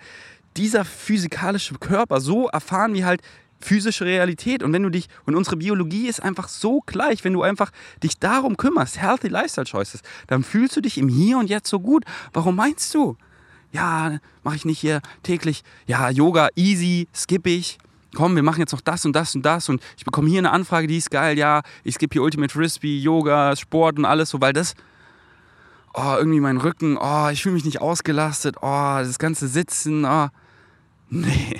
dieser physikalische Körper, so erfahren wir halt physische Realität. Und wenn du dich, und unsere Biologie ist einfach so gleich, wenn du einfach dich darum kümmerst, healthy lifestyle choices, dann fühlst du dich im Hier und Jetzt so gut. Warum meinst du? Ja, mache ich nicht hier täglich, ja, Yoga, easy, skippe ich. Komm, wir machen jetzt noch das und das und das und ich bekomme hier eine Anfrage, die ist geil, ja, ich skippe hier Ultimate Frisbee, Yoga, Sport und alles so, weil das, oh, irgendwie mein Rücken, oh, ich fühle mich nicht ausgelastet, oh, das ganze Sitzen, oh, nee.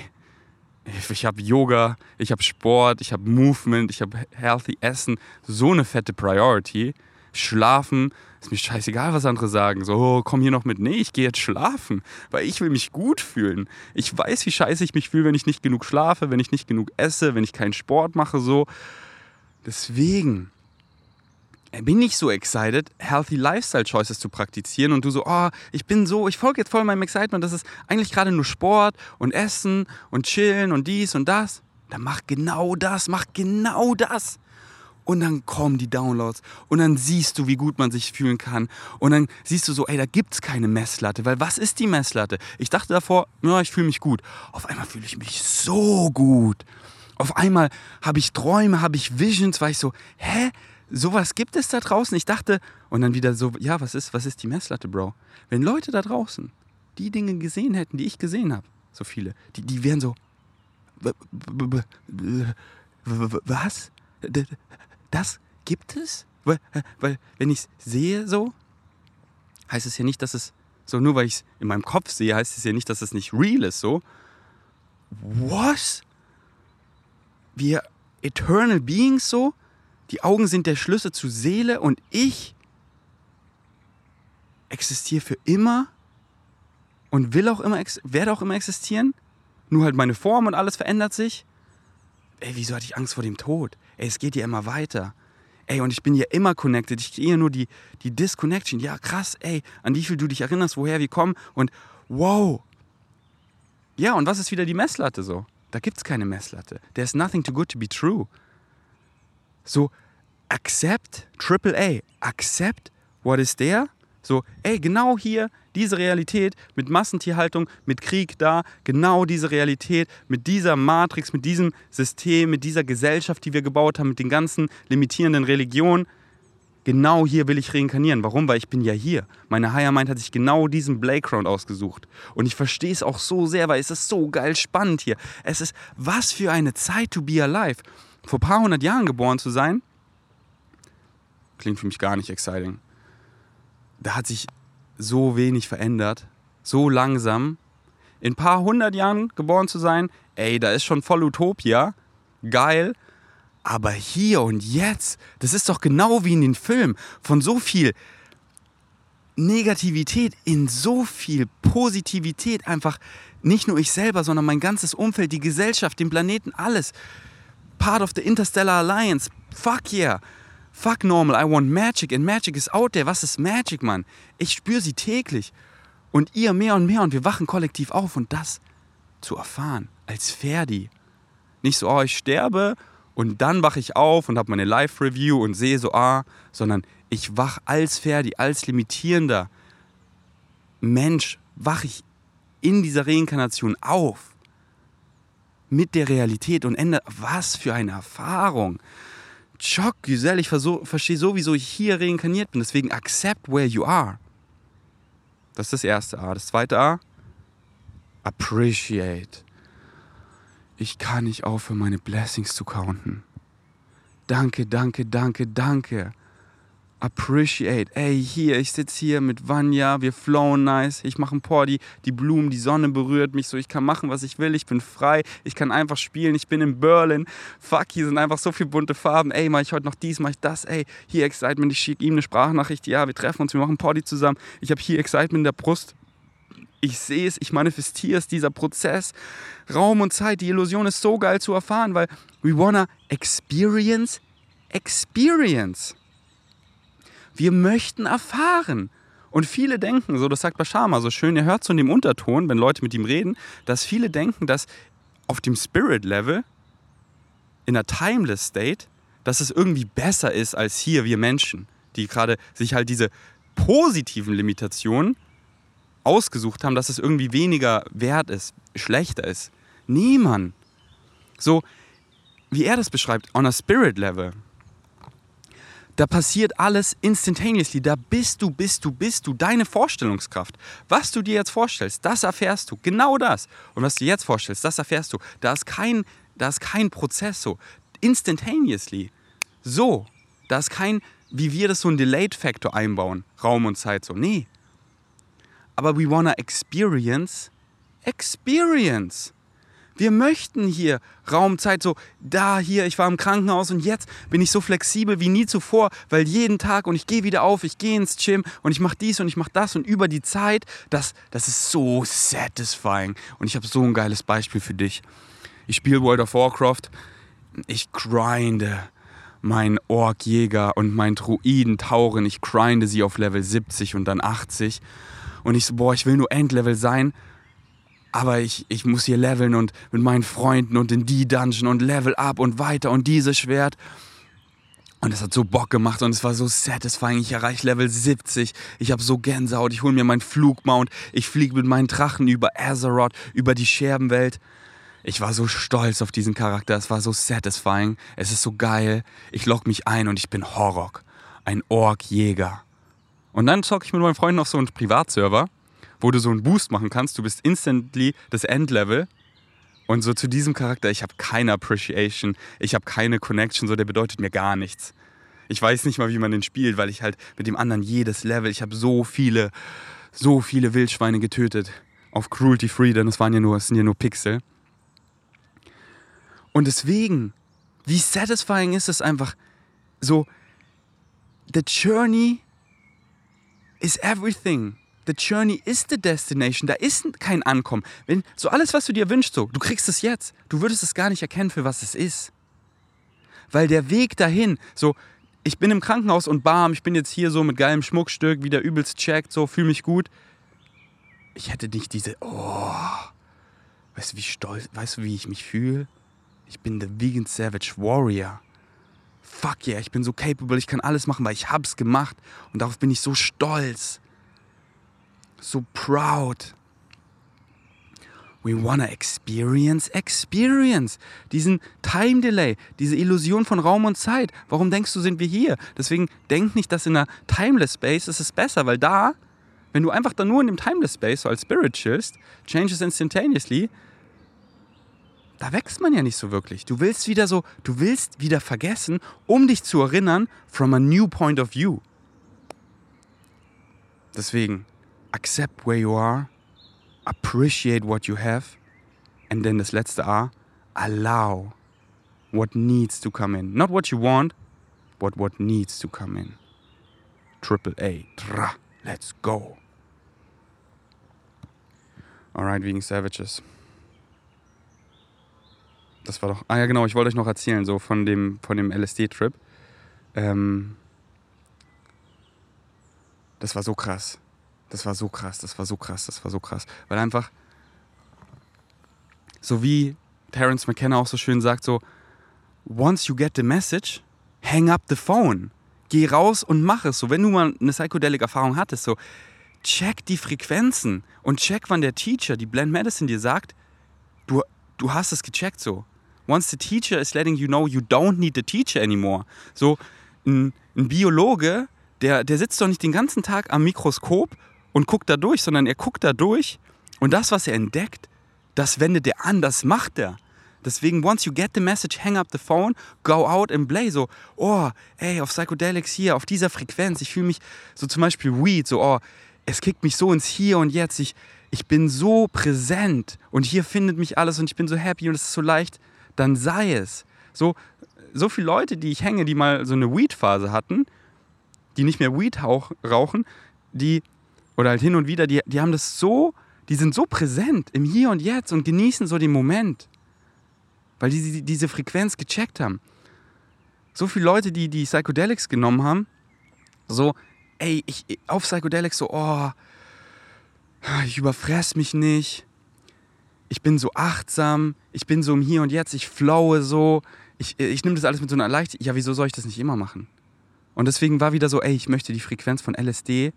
Ich habe Yoga, ich habe Sport, ich habe Movement, ich habe healthy Essen. So eine fette Priority. Schlafen, ist mir scheißegal, was andere sagen. So, oh, komm hier noch mit. Nee, ich gehe jetzt schlafen, weil ich will mich gut fühlen. Ich weiß, wie scheiße ich mich fühle, wenn ich nicht genug schlafe, wenn ich nicht genug esse, wenn ich keinen Sport mache. So. Deswegen bin ich so excited, healthy lifestyle choices zu praktizieren und du so, oh, ich bin so, ich folge jetzt voll meinem Excitement, das ist eigentlich gerade nur Sport und Essen und Chillen und dies und das, dann mach genau das, mach genau das und dann kommen die Downloads und dann siehst du, wie gut man sich fühlen kann und dann siehst du so, ey, da gibt's keine Messlatte, weil was ist die Messlatte? Ich dachte davor, ja, ich fühle mich gut, auf einmal fühle ich mich so gut, auf einmal habe ich Träume, habe ich Visions, weil ich so, hä? Sowas gibt es da draußen. Ich dachte, und dann wieder so, ja, was ist, was ist die Messlatte, Bro? Wenn Leute da draußen die Dinge gesehen hätten, die ich gesehen habe, so viele, die, die wären so, was? Das gibt es? Weil, wenn ich es sehe so, heißt es ja nicht, dass es, so nur weil ich es in meinem Kopf sehe, heißt es ja nicht, dass es nicht real ist, so. Was? Wir Eternal Beings so? Die Augen sind der Schlüssel zur Seele und ich existiere für immer und will auch immer, werde auch immer existieren. Nur halt meine Form und alles verändert sich. Ey, wieso hatte ich Angst vor dem Tod? Ey, es geht ja immer weiter. Ey, und ich bin ja immer connected. Ich kriege nur die, die Disconnection. Ja, krass, ey, an wie viel du dich erinnerst, woher wir kommen und wow. Ja, und was ist wieder die Messlatte so? Da gibt's keine Messlatte. There's nothing too good to be true. So, accept, triple A, accept what is there. So, ey, genau hier, diese Realität mit Massentierhaltung, mit Krieg da, genau diese Realität mit dieser Matrix, mit diesem System, mit dieser Gesellschaft, die wir gebaut haben, mit den ganzen limitierenden Religionen. Genau hier will ich reinkarnieren. Warum? Weil ich bin ja hier. Meine Higher Mind hat sich genau diesen Playground ausgesucht. Und ich verstehe es auch so sehr, weil es ist so geil spannend hier. Es ist, was für eine Zeit to be alive. Vor ein paar hundert Jahren geboren zu sein, klingt für mich gar nicht exciting. Da hat sich so wenig verändert, so langsam. In ein paar hundert Jahren geboren zu sein, ey, da ist schon voll Utopia, geil. Aber hier und jetzt, das ist doch genau wie in den Filmen, von so viel Negativität in so viel Positivität einfach, nicht nur ich selber, sondern mein ganzes Umfeld, die Gesellschaft, den Planeten, alles. Part of the Interstellar Alliance. Fuck yeah. Fuck normal. I want magic. And magic is out there. Was ist Magic, Mann? Ich spüre sie täglich. Und ihr mehr und mehr. Und wir wachen kollektiv auf. Und das zu erfahren. Als Ferdi. Nicht so, oh, ich sterbe. Und dann wache ich auf und habe meine Live-Review und sehe so, ah. Sondern ich wache als Ferdi, als limitierender Mensch, wache ich in dieser Reinkarnation auf. Mit der Realität und ändert. Was für eine Erfahrung. Schock, Giselle, ich verstehe so, wieso ich hier reinkarniert bin. Deswegen accept where you are. Das ist das erste A. Das zweite A, appreciate. Ich kann nicht aufhören, meine Blessings zu counten. Danke, danke, danke, danke. appreciate. Ey, hier, ich sitze hier mit Vanya, wir flowen nice, ich mache ein Party, die Blumen, die Sonne berührt mich so, ich kann machen, was ich will, ich bin frei, ich kann einfach spielen, ich bin in Berlin, fuck, hier sind einfach so viele bunte Farben, ey, mache ich heute noch dies, mache ich das, ey, hier Excitement, ich schicke ihm eine Sprachnachricht, ja, wir treffen uns, wir machen Party zusammen, ich habe hier Excitement in der Brust, ich sehe es, ich manifestiere es, dieser Prozess, Raum und Zeit, die Illusion ist so geil zu erfahren, weil we wanna experience experience. Wir möchten erfahren. Und viele denken, so das sagt Bashar mal so schön, ihr hört so in dem Unterton, wenn Leute mit ihm reden, dass viele denken, dass auf dem Spirit-Level, in der Timeless-State, dass es irgendwie besser ist als hier, wir Menschen, die gerade sich halt diese positiven Limitationen ausgesucht haben, dass es irgendwie weniger wert ist, schlechter ist. Nee, Mann. So, wie er das beschreibt, on a Spirit-Level, da passiert alles instantaneously. Da bist du, bist du, bist du. Deine Vorstellungskraft. Was du dir jetzt vorstellst, das erfährst du. Genau das. Und was du jetzt vorstellst, das erfährst du. Da ist kein, da ist kein Prozess so. Instantaneously. So. Da ist kein, wie wir das so ein Delayed Factor einbauen. Raum und Zeit so. Nee. Aber we wanna experience. Experience. Wir möchten hier Raumzeit so, da, hier, ich war im Krankenhaus und jetzt bin ich so flexibel wie nie zuvor, weil jeden Tag und ich gehe wieder auf, ich gehe ins Gym und ich mache dies und ich mache das und über die Zeit, das, das ist so satisfying. Und ich habe so ein geiles Beispiel für dich. Ich spiele World of Warcraft, ich grinde meinen Ork-Jäger und meinen Druiden-Tauren, ich grinde sie auf Level siebzig und dann achtzig und ich so, boah, ich will nur Endlevel sein. Aber ich, ich muss hier leveln und mit meinen Freunden und in die Dungeon und Level up und weiter und dieses Schwert. Und es hat so Bock gemacht und es war so satisfying. Ich erreiche Level siebzig, ich habe so Gänsehaut, ich hole mir meinen Flugmount, ich fliege mit meinen Drachen über Azeroth, über die Scherbenwelt. Ich war so stolz auf diesen Charakter, es war so satisfying, es ist so geil. Ich logge mich ein und ich bin Horok, ein Ork-Jäger. Und dann zocke ich mit meinen Freunden auf so einen Privatserver, wo du so einen Boost machen kannst, du bist instantly das Endlevel und so zu diesem Charakter, ich habe keine Appreciation, ich habe keine Connection, so der bedeutet mir gar nichts. Ich weiß nicht mal, wie man den spielt, weil ich halt mit dem anderen jedes Level, ich habe so viele, so viele Wildschweine getötet auf Cruelty Free, denn es waren ja nur, es sind ja nur Pixel. Und deswegen, wie satisfying ist es einfach, so, the journey is everything. The journey is the destination. Da ist kein Ankommen. Wenn, so alles, was du dir wünschst, so, du kriegst es jetzt. Du würdest es gar nicht erkennen, für was es ist. Weil der Weg dahin, so, ich bin im Krankenhaus und bam, ich bin jetzt hier so mit geilem Schmuckstück, wieder übelst checkt, so, fühle mich gut. Ich hätte nicht diese, oh, weißt du, wie stolz, weißt du, wie ich mich fühle? Ich bin the vegan savage warrior. Fuck yeah, ich bin so capable, ich kann alles machen, weil ich hab's gemacht. Und darauf bin ich so stolz. So proud. We wanna experience, experience. Diesen Time Delay, diese Illusion von Raum und Zeit. Warum denkst du, sind wir hier? Deswegen denk nicht, dass in einer Timeless Space ist es besser, weil da, wenn du einfach da nur in dem Timeless Space so als Spirit chillst, changes instantaneously, da wächst man ja nicht so wirklich. Du willst wieder so, du willst wieder vergessen, um dich zu erinnern, from a new point of view. Deswegen, accept where you are, appreciate what you have, and then das letzte A, allow what needs to come in. Not what you want, but what needs to come in. Triple A, tra, let's go. Alright, Vegan Savages. Das war doch, ah ja genau, ich wollte euch noch erzählen, so von dem, von dem L S D-Trip. Ähm, das war so krass. Das war so krass, das war so krass, das war so krass. Weil einfach, so wie Terence McKenna auch so schön sagt, so, once you get the message, hang up the phone. Geh raus und mach es. So, wenn du mal eine Psychedelic-Erfahrung hattest, so, check die Frequenzen und check, wann der Teacher, die Blend Medicine dir sagt, du, du hast es gecheckt, so. Once the teacher is letting you know, you don't need the teacher anymore. So, ein, ein Biologe, der, der sitzt doch nicht den ganzen Tag am Mikroskop und guckt da durch, sondern er guckt da durch und das, was er entdeckt, das wendet er an, das macht er. Deswegen, once you get the message, hang up the phone, go out and play. So, oh, ey, auf Psychedelics hier, auf dieser Frequenz. Ich fühle mich so zum Beispiel Weed, so, oh, es kickt mich so ins Hier und Jetzt. Ich, ich bin so präsent und hier findet mich alles und ich bin so happy und es ist so leicht. Dann sei es. So, so viele Leute, die ich hänge, die mal so eine Weed-Phase hatten, die nicht mehr Weed rauchen, die, oder halt hin und wieder, die, die haben das so, die sind so präsent im Hier und Jetzt und genießen so den Moment, weil die, die diese Frequenz gecheckt haben. So viele Leute, die die Psychedelics genommen haben, so, ey, ich, auf Psychedelics so, oh, ich überfress mich nicht, ich bin so achtsam, ich bin so im Hier und Jetzt, ich flowe so, ich, ich nehme das alles mit so einer Leichtigkeit, ja, wieso soll ich das nicht immer machen? Und deswegen war wieder so, ey, ich möchte die Frequenz von L S D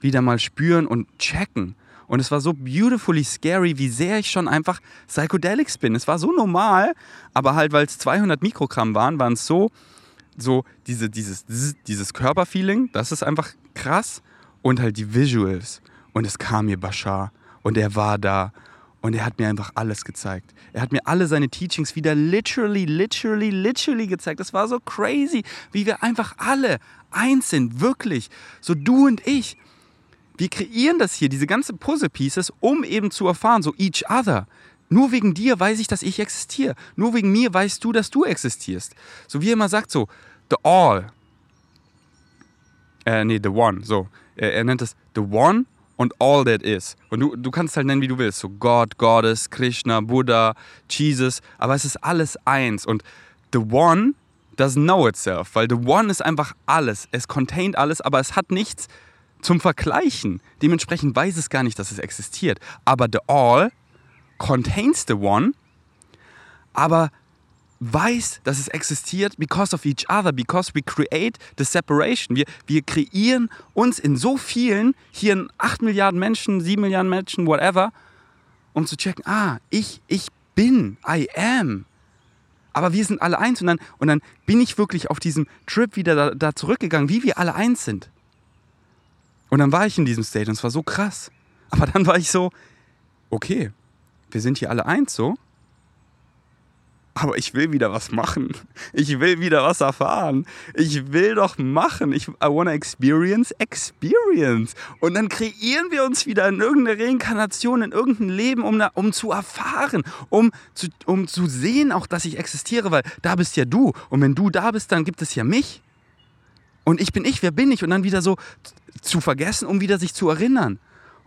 wieder mal spüren und checken. Und es war so beautifully scary, wie sehr ich schon einfach Psychedelics bin. Es war so normal, aber halt, weil es zweihundert Mikrogramm waren, waren es so, so diese, dieses, dieses Körperfeeling, das ist einfach krass. Und halt die Visuals. Und es kam mir Bashar und er war da und er hat mir einfach alles gezeigt. Er hat mir alle seine Teachings wieder literally, literally, literally gezeigt. Das war so crazy, wie wir einfach alle eins sind, wirklich. So du und ich. Wir kreieren das hier, diese ganzen Puzzle-Pieces, um eben zu erfahren, so each other. Nur wegen dir weiß ich, dass ich existiere. Nur wegen mir weißt du, dass du existierst. So wie er immer sagt, so, the all. Äh, nee, the one, so. Er, er nennt das the one und all that is. Und du, du kannst es halt nennen, wie du willst. So God, Goddess, Krishna, Buddha, Jesus. Aber es ist alles eins. Und the one doesn't know itself. Weil the one ist einfach alles. Es contained alles, aber es hat nichts zum Vergleichen. Dementsprechend weiß es gar nicht, dass es existiert. Aber the all contains the one, aber weiß, dass es existiert because of each other, because we create the separation. Wir, wir kreieren uns in so vielen, hier in acht Milliarden Menschen, sieben Milliarden Menschen, whatever, um zu checken, ah, ich, ich bin, I am. Aber wir sind alle eins und dann, und dann bin ich wirklich auf diesem Trip wieder da, da zurückgegangen, wie wir alle eins sind. Und dann war ich in diesem State und es war so krass. Aber dann war ich so, okay, wir sind hier alle eins so, aber ich will wieder was machen. Ich will wieder was erfahren. Ich will doch machen. Ich, I wanna experience, experience. Und dann kreieren wir uns wieder in irgendeine Reinkarnation, in irgendein Leben, um, um zu erfahren, um zu, um zu sehen auch, dass ich existiere, weil da bist ja du. Und wenn du da bist, dann gibt es ja mich. Und ich bin ich, wer bin ich? Und dann wieder so zu vergessen, um wieder sich zu erinnern.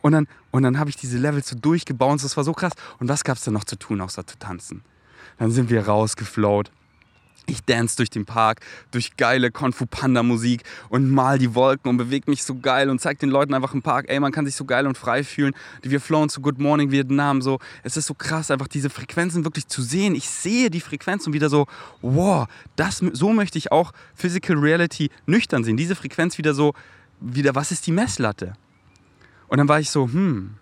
Und dann, und dann habe ich diese Levels so durchgebounced, das war so krass. Und was gab es denn noch zu tun, außer zu tanzen? Dann sind wir rausgeflowt. Ich dance durch den Park, durch geile Kung-Fu-Panda-Musik und mal die Wolken und bewege mich so geil und zeige den Leuten einfach im Park, ey, man kann sich so geil und frei fühlen. Wir flowen zu Good Morning Vietnam, so. Es ist so krass, einfach diese Frequenzen wirklich zu sehen. Ich sehe die Frequenzen und wieder so, wow, das, so möchte ich auch Physical Reality nüchtern sehen. Diese Frequenz wieder so, wieder, was ist die Messlatte? Und dann war ich so, hm,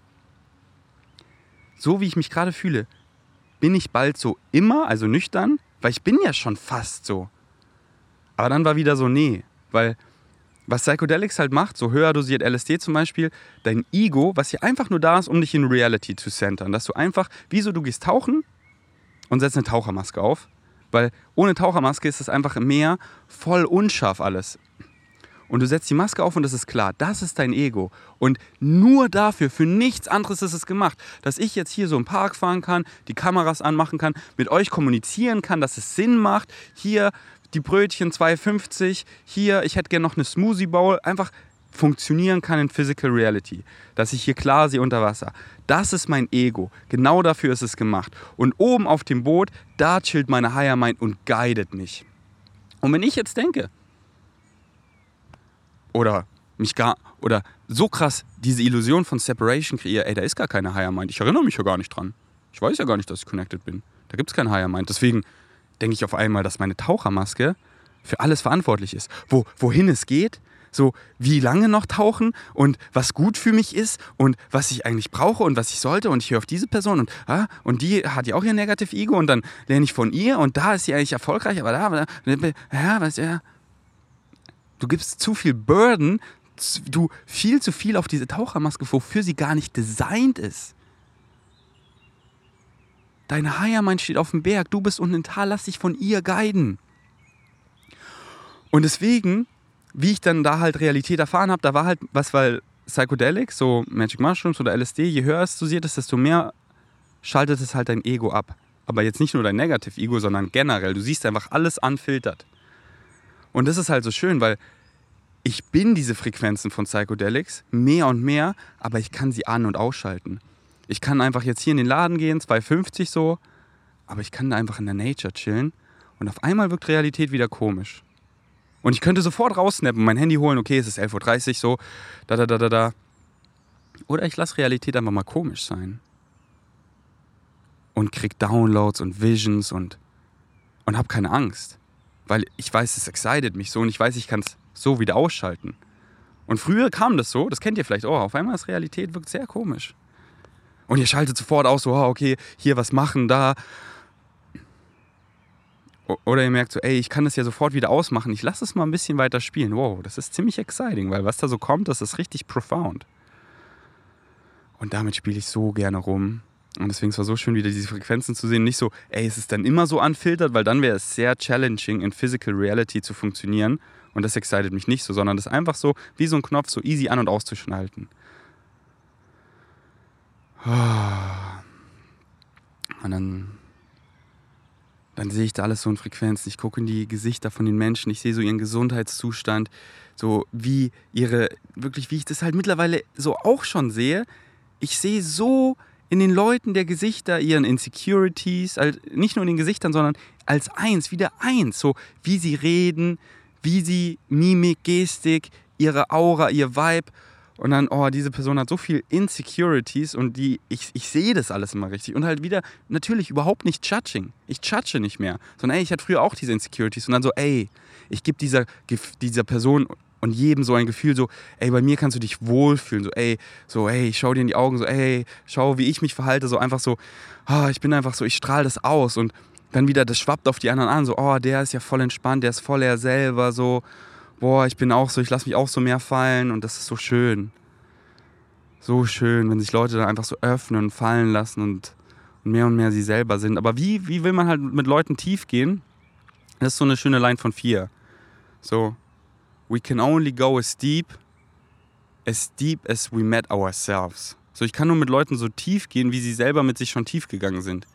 so wie ich mich gerade fühle, bin ich bald so immer, also nüchtern, weil ich bin ja schon fast so. Aber dann war wieder so, nee. Weil was Psychedelics halt macht, so höher dosiert L S D zum Beispiel, dein Ego, was hier einfach nur da ist, um dich in Reality zu centern. Dass du einfach, wieso du gehst tauchen und setzt eine Tauchermaske auf. Weil ohne Tauchermaske ist das einfach im Meer voll unscharf alles. Und du setzt die Maske auf und das ist klar, das ist dein Ego. Und nur dafür, für nichts anderes ist es gemacht. Dass ich jetzt hier so im Park fahren kann, die Kameras anmachen kann, mit euch kommunizieren kann, dass es Sinn macht. Hier die Brötchen zwei fünfzig, hier, ich hätte gerne noch eine Smoothie Bowl. Einfach funktionieren kann in Physical Reality. Dass ich hier klar sehe unter Wasser. Das ist mein Ego. Genau dafür ist es gemacht. Und oben auf dem Boot, da chillt meine Higher Mind und guidet mich. Und wenn ich jetzt denke, Oder mich gar oder so krass diese Illusion von Separation kreiere, ey, da ist gar keine Higher Mind. Ich erinnere mich ja gar nicht dran. Ich weiß ja gar nicht, dass ich connected bin. Da gibt es kein Higher Mind. Deswegen denke ich auf einmal, dass meine Tauchermaske für alles verantwortlich ist. Wo, wohin es geht, so wie lange noch tauchen und was gut für mich ist und was ich eigentlich brauche und was ich sollte und ich höre auf diese Person und, ah, und die hat ja auch ihr Negative Ego und dann lerne ich von ihr und da ist sie eigentlich erfolgreich, aber da, ja, was, ja. Du gibst zu viel Burden, du viel zu viel auf diese Tauchermaske, wofür sie gar nicht designt ist. Dein Heiermann steht auf dem Berg, du bist unten im Tal, lass dich von ihr guiden. Und deswegen, wie ich dann da halt Realität erfahren habe, da war halt was, weil Psychedelics, so Magic Mushrooms oder L S D, je höher es dosiert ist, desto mehr schaltet es halt dein Ego ab. Aber jetzt nicht nur dein Negativ-Ego, sondern generell. Du siehst einfach alles unfiltert. Und das ist halt so schön, weil ich bin diese Frequenzen von Psychedelics mehr und mehr, aber ich kann sie an- und ausschalten. Ich kann einfach jetzt hier in den Laden gehen, zwei fünfzig so, aber ich kann da einfach in der Nature chillen und auf einmal wirkt Realität wieder komisch. Und ich könnte sofort raussnappen, mein Handy holen, okay, es ist elf Uhr dreißig so, da, da, da, da, da. Oder ich lasse Realität einfach mal komisch sein. Und krieg Downloads und Visions und, und hab keine Angst. Weil ich weiß, es excited mich so und ich weiß, ich kann es so wieder ausschalten. Und früher kam das so, das kennt ihr vielleicht auch, auf einmal ist Realität wirkt sehr komisch. Und ihr schaltet sofort aus, so, oh, okay, hier was machen, da. Oder ihr merkt so, ey, ich kann das ja sofort wieder ausmachen, ich lasse es mal ein bisschen weiter spielen. Wow, das ist ziemlich exciting, weil was da so kommt, das ist richtig profound. Und damit spiele ich so gerne rum. Und deswegen war es so schön, wieder diese Frequenzen zu sehen. Nicht so, ey, es ist dann immer so unfiltert, weil dann wäre es sehr challenging, in Physical Reality zu funktionieren. Und das excited mich nicht so, sondern das einfach so, wie so ein Knopf, so easy an- und auszuschalten. Und dann, dann sehe ich da alles so in Frequenzen. Ich gucke in die Gesichter von den Menschen. Ich sehe so ihren Gesundheitszustand. So wie ihre, wirklich, wie ich das halt mittlerweile so auch schon sehe. Ich sehe so in den Leuten der Gesichter, ihren Insecurities, halt nicht nur in den Gesichtern, sondern als eins, wieder eins. So wie sie reden, wie sie Mimik, Gestik, ihre Aura, ihr Vibe. Und dann, oh, diese Person hat so viel Insecurities und die, ich, ich sehe das alles immer richtig. Und halt wieder, natürlich überhaupt nicht judging. Ich judge nicht mehr. Sondern, ey, ich hatte früher auch diese Insecurities. Und dann so, ey, ich gebe dieser, dieser Person und jedem so ein Gefühl, so, ey, bei mir kannst du dich wohlfühlen. So, ey, so, ey, ich schau dir in die Augen, so, ey, schau, wie ich mich verhalte. So einfach so, oh, ich bin einfach so, ich strahle das aus. Und dann wieder, das schwappt auf die anderen an. So, oh, der ist ja voll entspannt, der ist voll er selber, so. Boah, ich bin auch so, ich lasse mich auch so mehr fallen und das ist so schön. So schön, wenn sich Leute dann einfach so öffnen und fallen lassen und, und mehr und mehr sie selber sind. Aber wie, wie will man halt mit Leuten tief gehen? Das ist so eine schöne Line von vier. So, we can only go as deep, as deep as we met ourselves. So, ich kann nur mit Leuten so tief gehen, wie sie selber mit sich schon tief gegangen sind.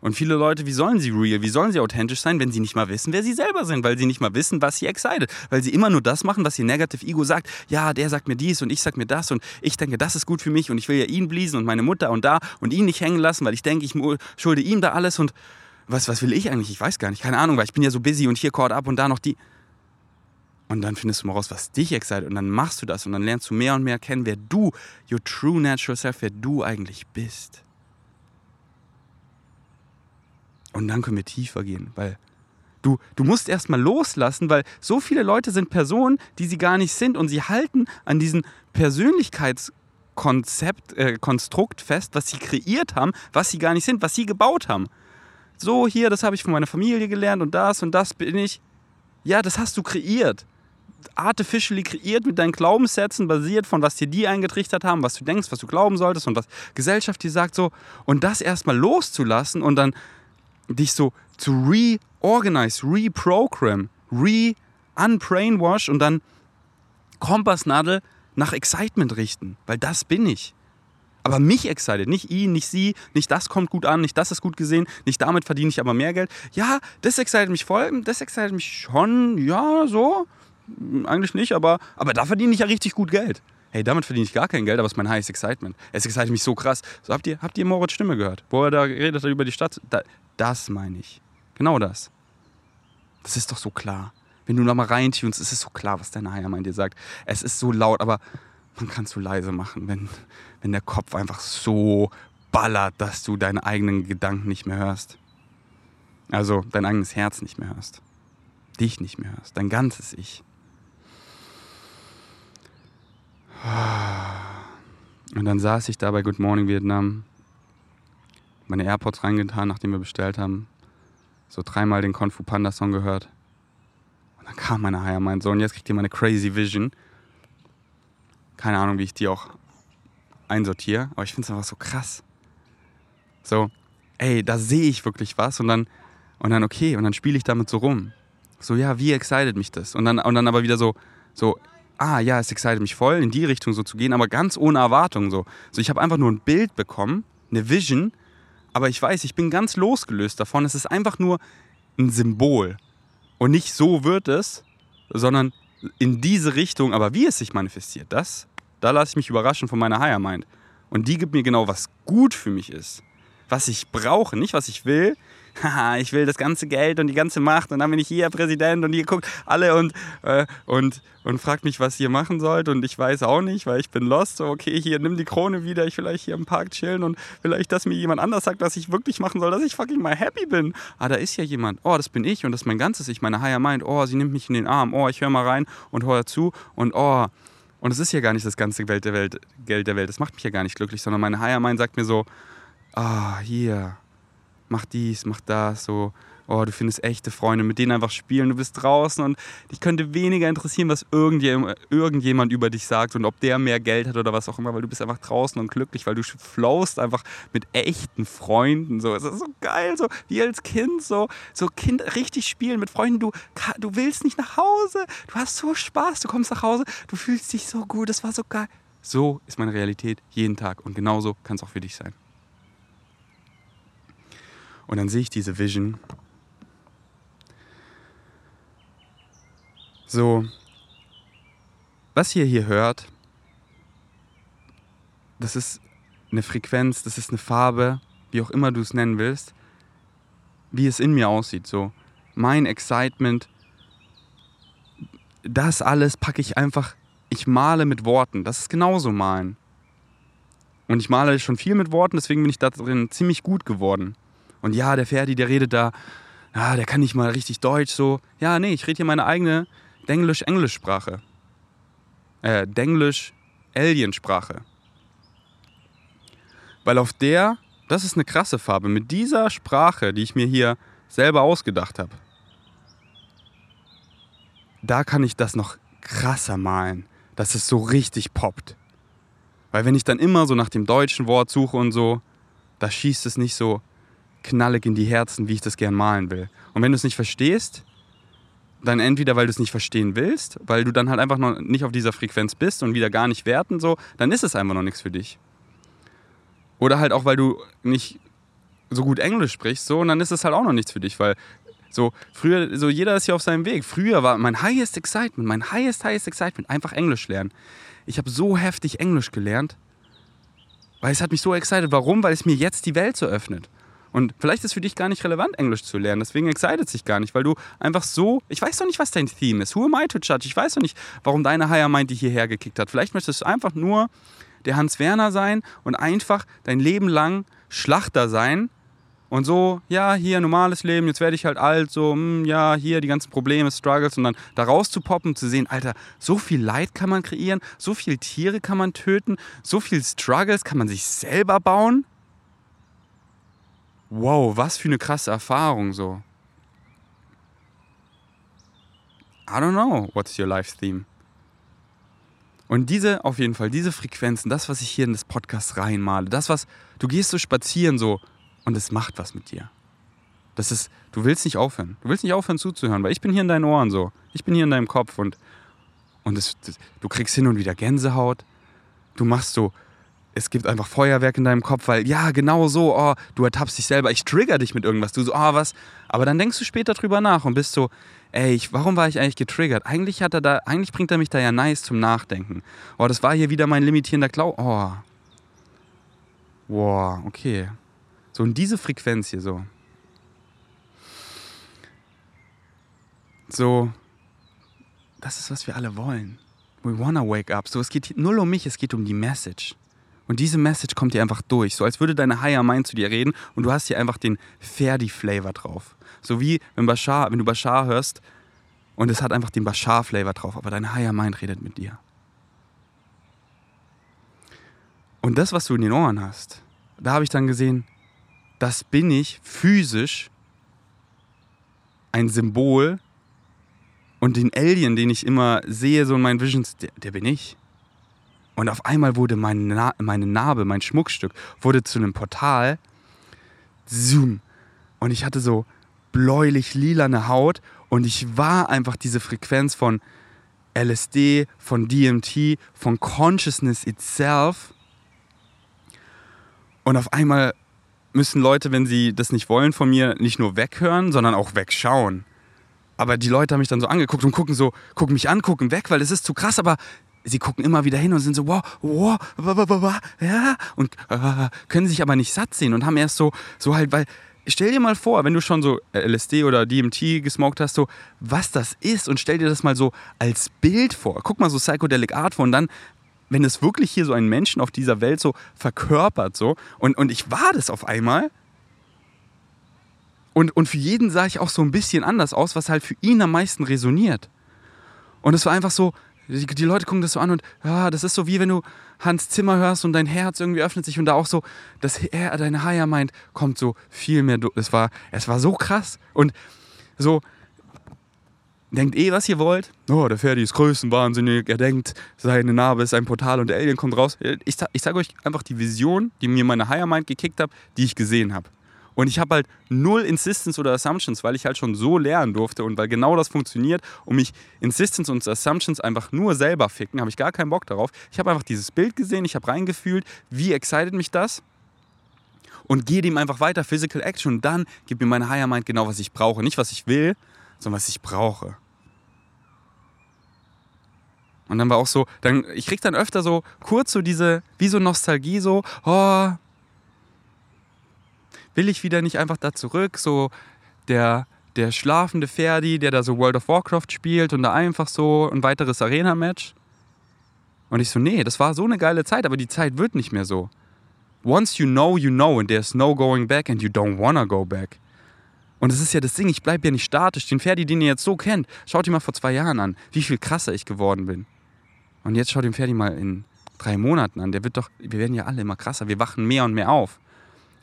Und viele Leute, wie sollen sie real, wie sollen sie authentisch sein, wenn sie nicht mal wissen, wer sie selber sind, weil sie nicht mal wissen, was sie excited, weil sie immer nur das machen, was ihr Negative Ego sagt, ja, der sagt mir dies und ich sag mir das und ich denke, das ist gut für mich und ich will ja ihn bliesen und meine Mutter und da und ihn nicht hängen lassen, weil ich denke, ich schulde ihm da alles und was, was will ich eigentlich, ich weiß gar nicht, keine Ahnung, weil ich bin ja so busy und hier caught up und da noch die. Und dann findest du mal raus, was dich excited und dann machst du das und dann lernst du mehr und mehr kennen, wer du, your true natural self, wer du eigentlich bist. Und dann können wir tiefer gehen, weil du, du musst erstmal loslassen, weil so viele Leute sind Personen, die sie gar nicht sind und sie halten an diesem Persönlichkeitskonzept, äh, Konstrukt fest, was sie kreiert haben, was sie gar nicht sind, was sie gebaut haben. So hier, das habe ich von meiner Familie gelernt und das und das bin ich. Ja, das hast du kreiert. Artificially kreiert mit deinen Glaubenssätzen, basiert von was dir die eingetrichtert haben, was du denkst, was du glauben solltest und was Gesellschaft dir sagt so. Und das erstmal loszulassen und dann dich so zu reorganize, reprogram, re-unbrainwash und dann Kompassnadel nach Excitement richten, weil das bin ich. Aber mich excited, nicht ihn, nicht sie, nicht das kommt gut an, nicht das ist gut gesehen, nicht damit verdiene ich aber mehr Geld. Ja, das excited mich voll, das excited mich schon, ja, so, eigentlich nicht, aber, aber da verdiene ich ja richtig gut Geld. Hey, damit verdiene ich gar kein Geld, aber es ist mein highest excitement. Es excited mich so krass. So, habt ihr, habt ihr Moritz' Stimme gehört? Wo er da geredet hat über die Stadt? Da, das meine ich. Genau das. Das ist doch so klar. Wenn du nochmal reintunst, ist es so klar, was dein Higher-Mind dir sagt. Es ist so laut, aber man kann es so leise machen, wenn, wenn der Kopf einfach so ballert, dass du deine eigenen Gedanken nicht mehr hörst. Also dein eigenes Herz nicht mehr hörst. Dich nicht mehr hörst. Dein ganzes Ich. Und dann saß ich da bei Good Morning Vietnam, meine AirPods reingetan, nachdem wir bestellt haben, so dreimal den Kung Fu Panda Song gehört. Und dann kam meine Higher Mind, so und jetzt kriegt ihr meine Crazy Vision. Keine Ahnung, wie ich die auch einsortiere, aber ich finde es einfach so krass. So, ey, da sehe ich wirklich was und dann, und dann okay, und dann spiele ich damit so rum. So, ja, wie excited mich das? Und dann, und dann aber wieder so, so, ah ja, es excited mich voll, in die Richtung so zu gehen, aber ganz ohne Erwartung so. So, ich habe einfach nur ein Bild bekommen, eine Vision, aber ich weiß, ich bin ganz losgelöst davon. Es ist einfach nur ein Symbol. Und nicht so wird es, sondern in diese Richtung, aber wie es sich manifestiert, das, da lasse ich mich überraschen von meiner Higher Mind. Und die gibt mir genau, was gut für mich ist. Was ich brauche, nicht was ich will. Haha, ich will das ganze Geld und die ganze Macht und dann bin ich hier Präsident und ihr guckt alle und, äh, und, und fragt mich, was ihr machen sollt und ich weiß auch nicht, weil ich bin lost. So, okay, hier, nimm die Krone wieder, ich will vielleicht hier im Park chillen und vielleicht, dass mir jemand anders sagt, was ich wirklich machen soll, dass ich fucking mal happy bin. Ah, da ist ja jemand. Oh, das bin ich und das ist mein ganzes Ich, meine Higher Mind. Oh, sie nimmt mich in den Arm. Oh, ich höre mal rein und höre zu und oh. Und es ist ja gar nicht das ganze Geld der Welt, Geld der Welt. Das macht mich ja gar nicht glücklich, sondern meine Higher Mind sagt mir so, ah, hier, mach dies, mach das, so, oh, du findest echte Freunde, mit denen einfach spielen, du bist draußen und dich könnte weniger interessieren, was irgendjemand, irgendjemand über dich sagt und ob der mehr Geld hat oder was auch immer, weil du bist einfach draußen und glücklich, weil du flowst einfach mit echten Freunden, so, es ist so geil, so, wie als Kind, so, so Kind richtig spielen mit Freunden, du, du willst nicht nach Hause, du hast so Spaß, du kommst nach Hause, du fühlst dich so gut, das war so geil. So ist meine Realität jeden Tag und genauso kann es auch für dich sein. Und dann sehe ich diese Vision. So, was ihr hier hört, das ist eine Frequenz, das ist eine Farbe, wie auch immer du es nennen willst, wie es in mir aussieht. So, mein Excitement, das alles packe ich einfach, ich male mit Worten, das ist genauso malen. Und ich male schon viel mit Worten, deswegen bin ich da drin ziemlich gut geworden. Und ja, der Ferdi, der redet da, ah, der kann nicht mal richtig Deutsch, so. Ja, nee, ich rede hier meine eigene Denglisch-Englisch-Sprache. Äh, Denglisch-Alien-Sprache. Weil auf der, das ist eine krasse Farbe, mit dieser Sprache, die ich mir hier selber ausgedacht habe, da kann ich das noch krasser malen, dass es so richtig poppt. Weil wenn ich dann immer so nach dem deutschen Wort suche und so, da schießt es nicht so knallig in die Herzen, wie ich das gern malen will. Und wenn du es nicht verstehst, dann entweder, weil du es nicht verstehen willst, weil du dann halt einfach noch nicht auf dieser Frequenz bist und wieder gar nicht werten, so, dann ist es einfach noch nichts für dich. Oder halt auch, weil du nicht so gut Englisch sprichst, so, und dann ist es halt auch noch nichts für dich, weil so, früher, so jeder ist hier auf seinem Weg. Früher war mein highest excitement, mein highest, highest excitement, einfach Englisch lernen. Ich habe so heftig Englisch gelernt, weil es hat mich so excited. Warum? Weil es mir jetzt die Welt so öffnet. Und vielleicht ist für dich gar nicht relevant, Englisch zu lernen. Deswegen excited sich gar nicht, weil du einfach so... Ich weiß doch nicht, was dein Theme ist. Who am I to judge? Ich weiß doch nicht, warum deine Higher Mind dich hierher gekickt hat. Vielleicht möchtest du einfach nur der Hans Werner sein und einfach dein Leben lang Schlachter sein. Und so, ja, hier normales Leben, jetzt werde ich halt alt. So, mh, ja, hier die ganzen Probleme, Struggles. Und dann da raus zu poppen, zu sehen, Alter, so viel Leid kann man kreieren. So viele Tiere kann man töten. So viele Struggles kann man sich selber bauen. Wow, was für eine krasse Erfahrung so. I don't know, what's your life theme? Und diese, auf jeden Fall, diese Frequenzen, das, was ich hier in das Podcast reinmale, das, was, du gehst so spazieren so und es macht was mit dir. Das ist, du willst nicht aufhören. Du willst nicht aufhören zuzuhören, weil ich bin hier in deinen Ohren so. Ich bin hier in deinem Kopf und, und das, das, du kriegst hin und wieder Gänsehaut. Du machst so... Es gibt einfach Feuerwerk in deinem Kopf, weil, ja, genau so, oh, du ertappst dich selber, ich trigger dich mit irgendwas, du so, oh, was? Aber dann denkst du später drüber nach und bist so, ey, ich, warum war ich eigentlich getriggert? Eigentlich hat er da, eigentlich bringt er mich da ja nice zum Nachdenken. Oh, das war hier wieder mein limitierender Klau, oh. Wow, okay. So, und diese Frequenz hier so. So, das ist, was wir alle wollen. We wanna wake up. So, es geht null um mich, es geht um die Message. Und diese Message kommt dir einfach durch. So als würde deine Higher Mind zu dir reden und du hast hier einfach den Ferdi-Flavor drauf. So wie wenn, Bashar, wenn du Bashar hörst und es hat einfach den Bashar-Flavor drauf, aber deine Higher Mind redet mit dir. Und das, was du in den Ohren hast, da habe ich dann gesehen, das bin ich physisch ein Symbol und den Alien, den ich immer sehe, so in meinen Visions, der, der bin ich. Und auf einmal wurde meine, Na- meine Narbe, mein Schmuckstück, wurde zu einem Portal, zoom. Und ich hatte so bläulich-lilane Haut und ich war einfach diese Frequenz von L S D, von D M T, von Consciousness itself. Und auf einmal müssen Leute, wenn sie das nicht wollen von mir, nicht nur weghören, sondern auch wegschauen. Aber die Leute haben mich dann so angeguckt und gucken so, gucken mich an, gucken weg, weil es ist zu krass, aber sie gucken immer wieder hin und sind so, wow, wow, wow, wow, ja, und äh, können sich aber nicht satt sehen und haben erst so, so halt, weil, stell dir mal vor, wenn du schon so L S D oder D M T gesmoked hast, so, was das ist und stell dir das mal so als Bild vor. Guck mal so Psychedelic Art vor und dann, wenn es wirklich hier so einen Menschen auf dieser Welt so verkörpert, so, und, und ich war das auf einmal. Und, und für jeden sah ich auch so ein bisschen anders aus, was halt für ihn am meisten resoniert. Und es war einfach so, die, die Leute gucken das so an und ja, das ist so wie wenn du Hans Zimmer hörst und dein Herz irgendwie öffnet sich und da auch so, dass er deine Higher Mind kommt so viel mehr durch. Es war, es war so krass. Und so, denkt eh, was ihr wollt. Oh, der Ferdi ist größenwahnsinnig. Er denkt, seine Narbe ist ein Portal und der Alien kommt raus. Ich, ich sage euch einfach die Vision, die mir meine Higher Mind gekickt hat, die ich gesehen habe. Und ich habe halt null Insistence oder Assumptions, weil ich halt schon so lernen durfte und weil genau das funktioniert und mich Insistence und Assumptions einfach nur selber ficken, habe ich gar keinen Bock darauf. Ich habe einfach dieses Bild gesehen, ich habe reingefühlt, wie excited mich das und gehe dem einfach weiter, Physical Action und dann gibt mir meine Higher Mind genau, was ich brauche. Nicht, was ich will, sondern was ich brauche. Und dann war auch so, dann, ich krieg dann öfter so kurz so diese, wie so Nostalgie, so, oh, will ich wieder nicht einfach da zurück, so der, der schlafende Ferdi, der da so World of Warcraft spielt und da einfach so ein weiteres Arena-Match. Und ich so, nee, das war so eine geile Zeit, aber die Zeit wird nicht mehr so. Once you know, you know and there's no going back and you don't wanna go back. Und das ist ja das Ding, ich bleib ja nicht statisch. Den Ferdi, den ihr jetzt so kennt, schaut ihn mal vor zwei Jahren an, wie viel krasser ich geworden bin. Und jetzt schaut den Ferdi mal in drei Monaten an, der wird doch, wir werden ja alle immer krasser, wir wachen mehr und mehr auf.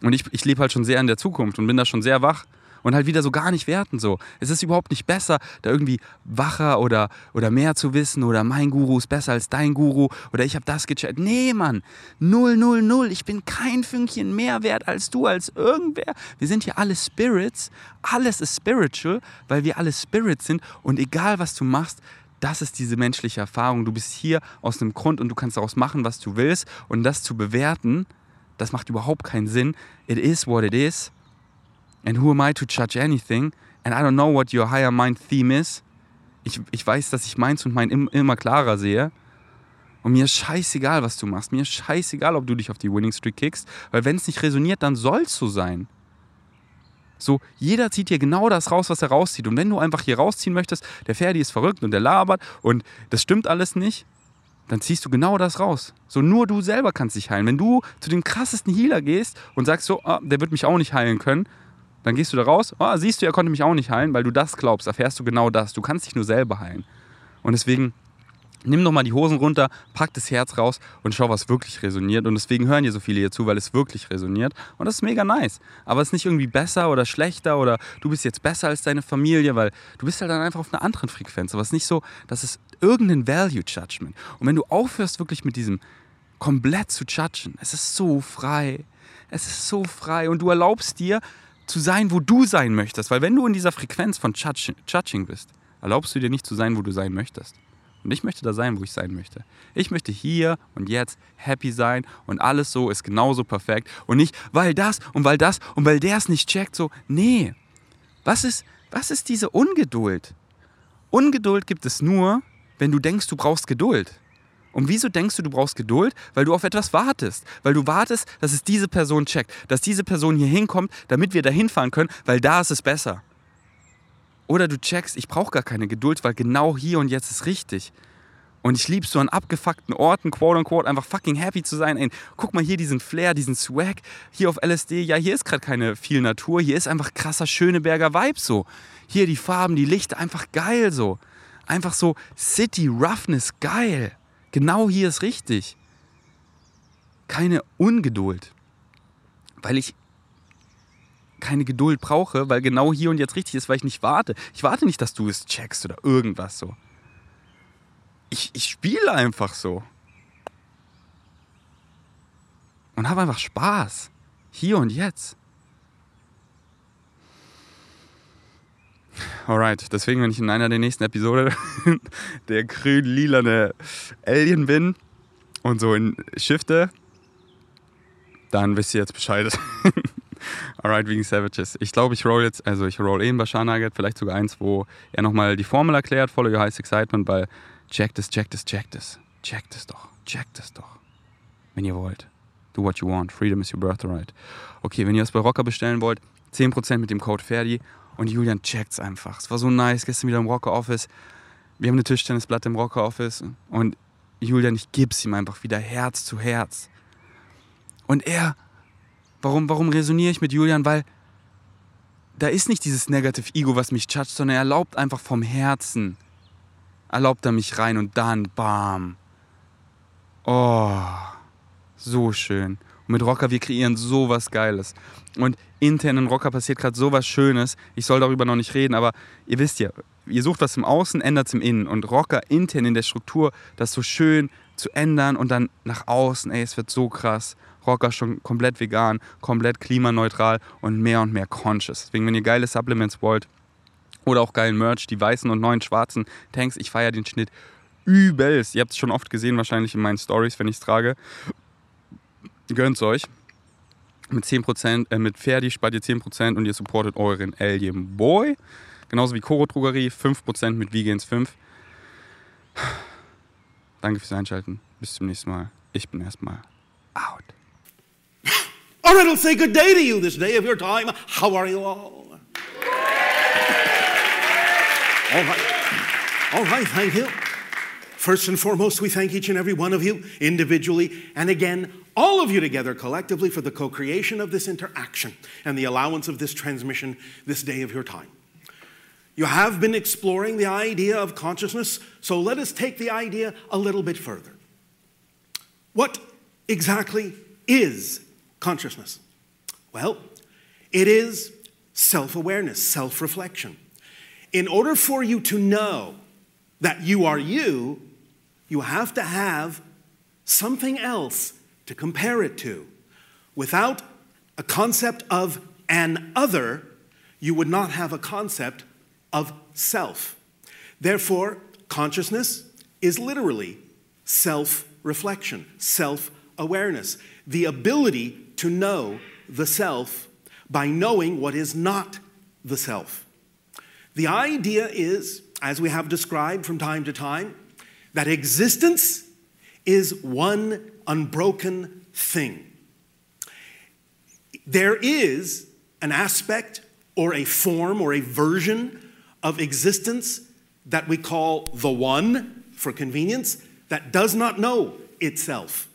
Und ich, ich lebe halt schon sehr in der Zukunft und bin da schon sehr wach und halt wieder so gar nicht werten so. Es ist überhaupt nicht besser, da irgendwie wacher oder, oder mehr zu wissen oder mein Guru ist besser als dein Guru oder ich habe das gecheckt. Nee, Mann, null, null, null. Ich bin kein Fünkchen mehr wert als du, als irgendwer. Wir sind hier alle Spirits. Alles ist spiritual, weil wir alle Spirits sind und egal, was du machst, das ist diese menschliche Erfahrung. Du bist hier aus einem Grund und du kannst daraus machen, was du willst und das zu bewerten, das macht überhaupt keinen Sinn. It is what it is. And who am I to judge anything? And I don't know what your higher mind theme is. Ich, ich weiß, dass ich meins und mein immer klarer sehe. Und mir ist scheißegal, was du machst. Mir ist scheißegal, ob du dich auf die Winning Streak kickst. Weil wenn es nicht resoniert, dann soll es so sein. So, jeder zieht hier genau das raus, was er rauszieht. Und wenn du einfach hier rausziehen möchtest, der Ferdi ist verrückt und der labert und das stimmt alles nicht, dann ziehst du genau das raus. So, nur du selber kannst dich heilen. Wenn du zu dem krassesten Healer gehst und sagst so, ah, der wird mich auch nicht heilen können, dann gehst du da raus, ah, siehst du, er konnte mich auch nicht heilen, weil du das glaubst, erfährst du genau das. Du kannst dich nur selber heilen. Und deswegen, nimm doch mal die Hosen runter, pack das Herz raus und schau, was wirklich resoniert. Und deswegen hören hier so viele hier zu, weil es wirklich resoniert. Und das ist mega nice. Aber es ist nicht irgendwie besser oder schlechter oder du bist jetzt besser als deine Familie, weil du bist halt dann einfach auf einer anderen Frequenz. Aber es ist nicht so, dass es irgendein Value-Judgment. Und wenn du aufhörst, wirklich mit diesem komplett zu judgen, es ist so frei. Es ist so frei. Und du erlaubst dir, zu sein, wo du sein möchtest. Weil wenn du in dieser Frequenz von Judging, Judging bist, erlaubst du dir nicht zu sein, wo du sein möchtest. Und ich möchte da sein, wo ich sein möchte. Ich möchte hier und jetzt happy sein und alles so ist genauso perfekt und nicht, weil das und weil das und weil der es nicht checkt, so, nee. Was ist, was ist diese Ungeduld? Ungeduld gibt es nur, wenn du denkst, du brauchst Geduld. Und wieso denkst du, du brauchst Geduld? Weil du auf etwas wartest. Weil du wartest, dass es diese Person checkt, dass diese Person hier hinkommt, damit wir da hinfahren können, weil da ist es besser. Oder du checkst, ich brauche gar keine Geduld, weil genau hier und jetzt ist richtig. Und ich liebe so an abgefuckten Orten, quote unquote, einfach fucking happy zu sein. Ey, guck mal hier diesen Flair, diesen Swag, hier auf L S D, ja, hier ist gerade keine viel Natur, hier ist einfach krasser Schöneberger Vibe so. Hier die Farben, die Lichter, einfach geil so. Einfach so City Roughness, geil. Genau hier ist richtig. Keine Ungeduld. Weil ich keine Geduld brauche, weil genau hier und jetzt richtig ist, weil ich nicht warte. Ich warte nicht, dass du es checkst oder irgendwas so. Ich, ich spiele einfach so. Und habe einfach Spaß. Hier und jetzt. Alright, deswegen, wenn ich in einer der nächsten Episoden der grün-lilane Alien bin und so in shifte, dann wisst ihr jetzt Bescheid. Alright, wegen Savages. Ich glaube, ich roll jetzt, also ich roll eben Bashar Nugget, vielleicht sogar eins, wo er nochmal die Formel erklärt, follow your highest excitement, weil checkt es, checkt es, checkt es, checkt es doch, checkt es doch, wenn ihr wollt. Do what you want, freedom is your birthright. Okay, wenn ihr das bei Rocker bestellen wollt, zehn Prozent mit dem Code Ferdi. Und Julian checkt's einfach. Es war so nice, gestern wieder im Rocker Office. Wir haben eine Tischtennisplatte im Rocker Office. Und Julian, ich geb's ihm einfach wieder Herz zu Herz. Und er, warum, warum resoniere ich mit Julian? Weil da ist nicht dieses Negative Ego, was mich judgt, sondern er erlaubt einfach vom Herzen. Erlaubt er mich rein und dann bam. Oh, so schön. Mit Rocker, wir kreieren sowas Geiles. Und intern in Rocker passiert gerade sowas Schönes. Ich soll darüber noch nicht reden, aber ihr wisst ja, ihr sucht was im Außen, ändert es im Innen. Und Rocker intern in der Struktur, das so schön zu ändern und dann nach außen, ey, es wird so krass. Rocker schon komplett vegan, komplett klimaneutral und mehr und mehr conscious. Deswegen, wenn ihr geile Supplements wollt oder auch geilen Merch, die weißen und neuen schwarzen Tanks, ich feiere den Schnitt übelst. Ihr habt es schon oft gesehen, wahrscheinlich in meinen Stories, wenn ich es trage. Gönnt's euch. Mit zehn Prozent, äh, mit Ferdi spart ihr zehn Prozent und ihr supportet euren Alien Boy. Genauso wie Koro Drogerie, fünf Prozent mit Vegans fünf. Danke fürs Einschalten. Bis zum nächsten Mal. Ich bin erstmal out. Or it'll say good day to you this day of your time. How are you all? All right. All right, thank you. First and foremost, we thank each and every one of you individually and again all of you together collectively for the co-creation of this interaction and the allowance of this transmission this day of your time. You have been exploring the idea of consciousness, so let us take the idea a little bit further. What exactly is consciousness? Well, it is self-awareness, self-reflection. In order for you to know that you are you, you have to have something else to compare it to. Without a concept of an other, you would not have a concept of self. Therefore, consciousness is literally self-reflection, self-awareness, the ability to know the self by knowing what is not the self. The idea is, as we have described from time to time, that existence is one unbroken thing. There is an aspect or a form or a version of existence that we call the one, for convenience, that does not know itself.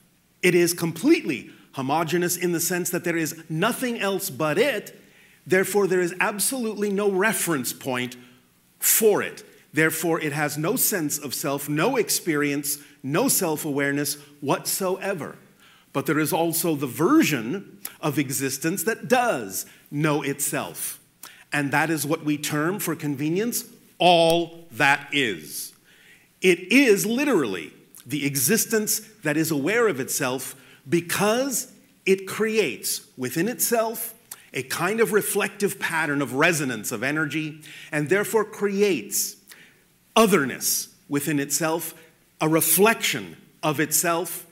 It is completely homogeneous in the sense that there is nothing else but it, therefore there is absolutely no reference point for it. Therefore, it has no sense of self, no experience, no self-awareness whatsoever. But there is also the version of existence that does know itself. And that is what we term, for convenience, all that is. It is literally the existence that is aware of itself because it creates within itself a kind of reflective pattern of resonance of energy and therefore creates otherness within itself, a reflection of itself,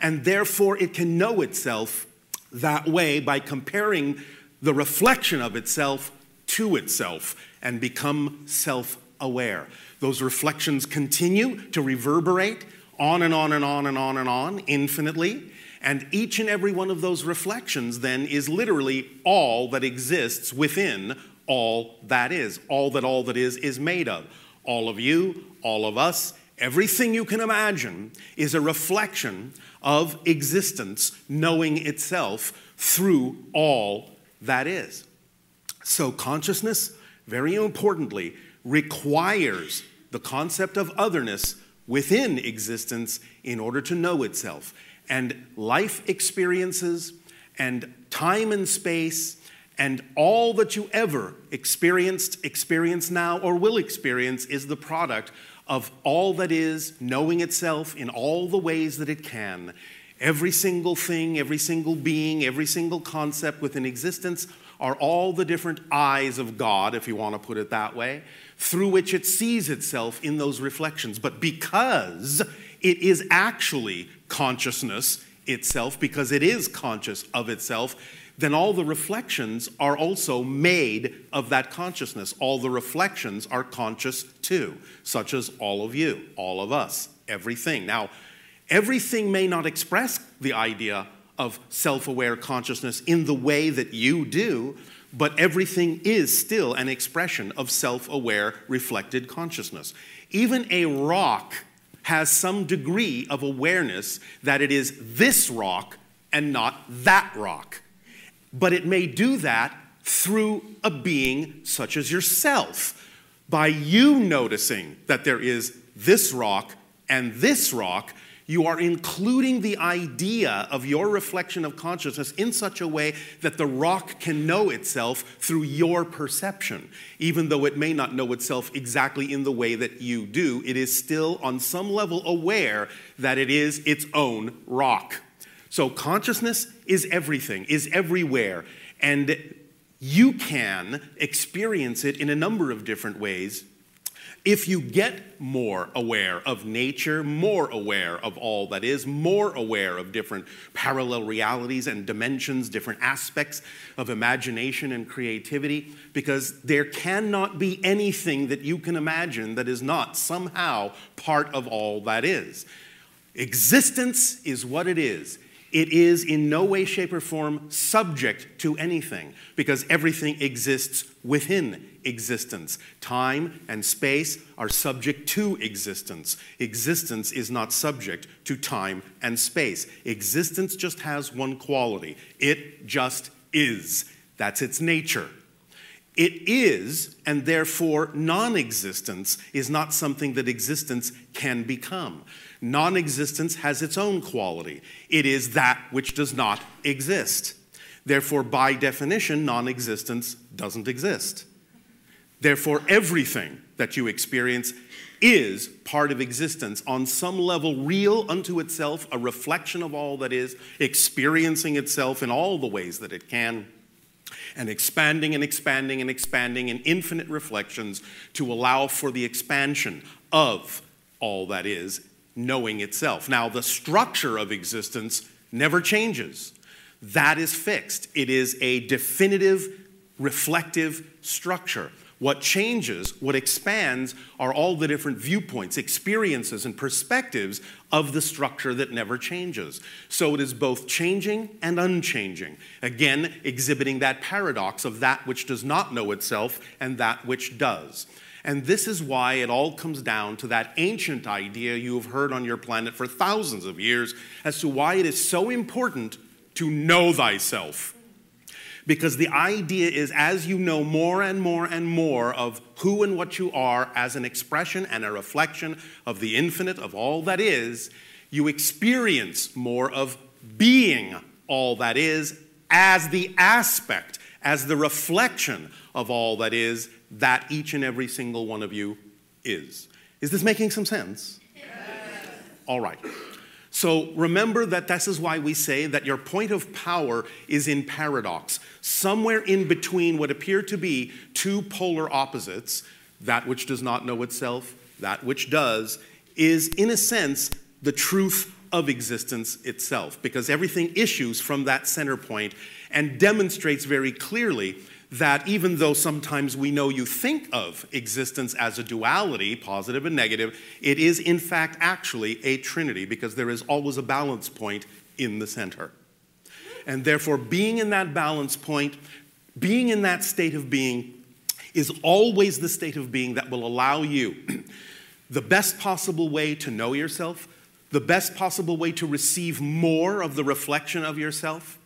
and therefore it can know itself that way by comparing the reflection of itself to itself and become self-aware. Those reflections continue to reverberate on and on and on and on and on, infinitely, and each and every one of those reflections then is literally all that exists within all that is, all that all that is is made of. All of you, all of us, everything you can imagine is a reflection of existence knowing itself through all that is. So consciousness, very importantly, requires the concept of otherness within existence in order to know itself. And life experiences and time and space and all that you ever experienced, experience now, or will experience is the product of all that is knowing itself in all the ways that it can. Every single thing, every single being, every single concept within existence are all the different eyes of God, if you want to put it that way, through which it sees itself in those reflections. But because it is actually consciousness itself, because it is conscious of itself, then all the reflections are also made of that consciousness. All the reflections are conscious too, such as all of you, all of us, everything. Now, everything may not express the idea of self-aware consciousness in the way that you do, but everything is still an expression of self-aware reflected consciousness. Even a rock has some degree of awareness that it is this rock and not that rock. But it may do that through a being such as yourself, by you noticing that there is this rock and this rock. You are including the idea of your reflection of consciousness in such a way that the rock can know itself through your perception. Even though it may not know itself exactly in the way that you do, it is still on some level aware that it is its own rock. So consciousness is everything, is everywhere, and you can experience it in a number of different ways if you get more aware of nature, more aware of all that is, more aware of different parallel realities and dimensions, different aspects of imagination and creativity, because there cannot be anything that you can imagine that is not somehow part of all that is. Existence is what it is. It is in no way, shape, or form subject to anything, because everything exists within existence. Time and space are subject to existence. Existence is not subject to time and space. Existence just has one quality. It just is. That's its nature. It is, and therefore non-existence is not something that existence can become. Non-existence has its own quality. It is that which does not exist. Therefore, by definition, non-existence doesn't exist. Therefore, everything that you experience is part of existence, on some level real unto itself, a reflection of all that is, experiencing itself in all the ways that it can, and expanding and expanding and expanding in infinite reflections to allow for the expansion of all that is, knowing itself. Now, the structure of existence never changes. That is fixed. It is a definitive, reflective structure. What changes, what expands, are all the different viewpoints, experiences, and perspectives of the structure that never changes. So it is both changing and unchanging, again, exhibiting that paradox of that which does not know itself and that which does. And this is why it all comes down to that ancient idea you have heard on your planet for thousands of years as to why it is so important to know thyself. Because the idea is, as you know more and more and more of who and what you are as an expression and a reflection of the infinite, of all that is, you experience more of being all that is as the aspect, as the reflection of all that is, that each and every single one of you is. Is this making some sense? Yes. All right. So remember that this is why we say that your point of power is in paradox, somewhere in between what appear to be two polar opposites, that which does not know itself, that which does, is in a sense the truth of existence itself, because everything issues from that center point and demonstrates very clearly that even though sometimes we know you think of existence as a duality, positive and negative, it is in fact actually a trinity, because there is always a balance point in the center. And therefore, being in that balance point, being in that state of being, is always the state of being that will allow you the best possible way to know yourself, the best possible way to receive more of the reflection of yourself.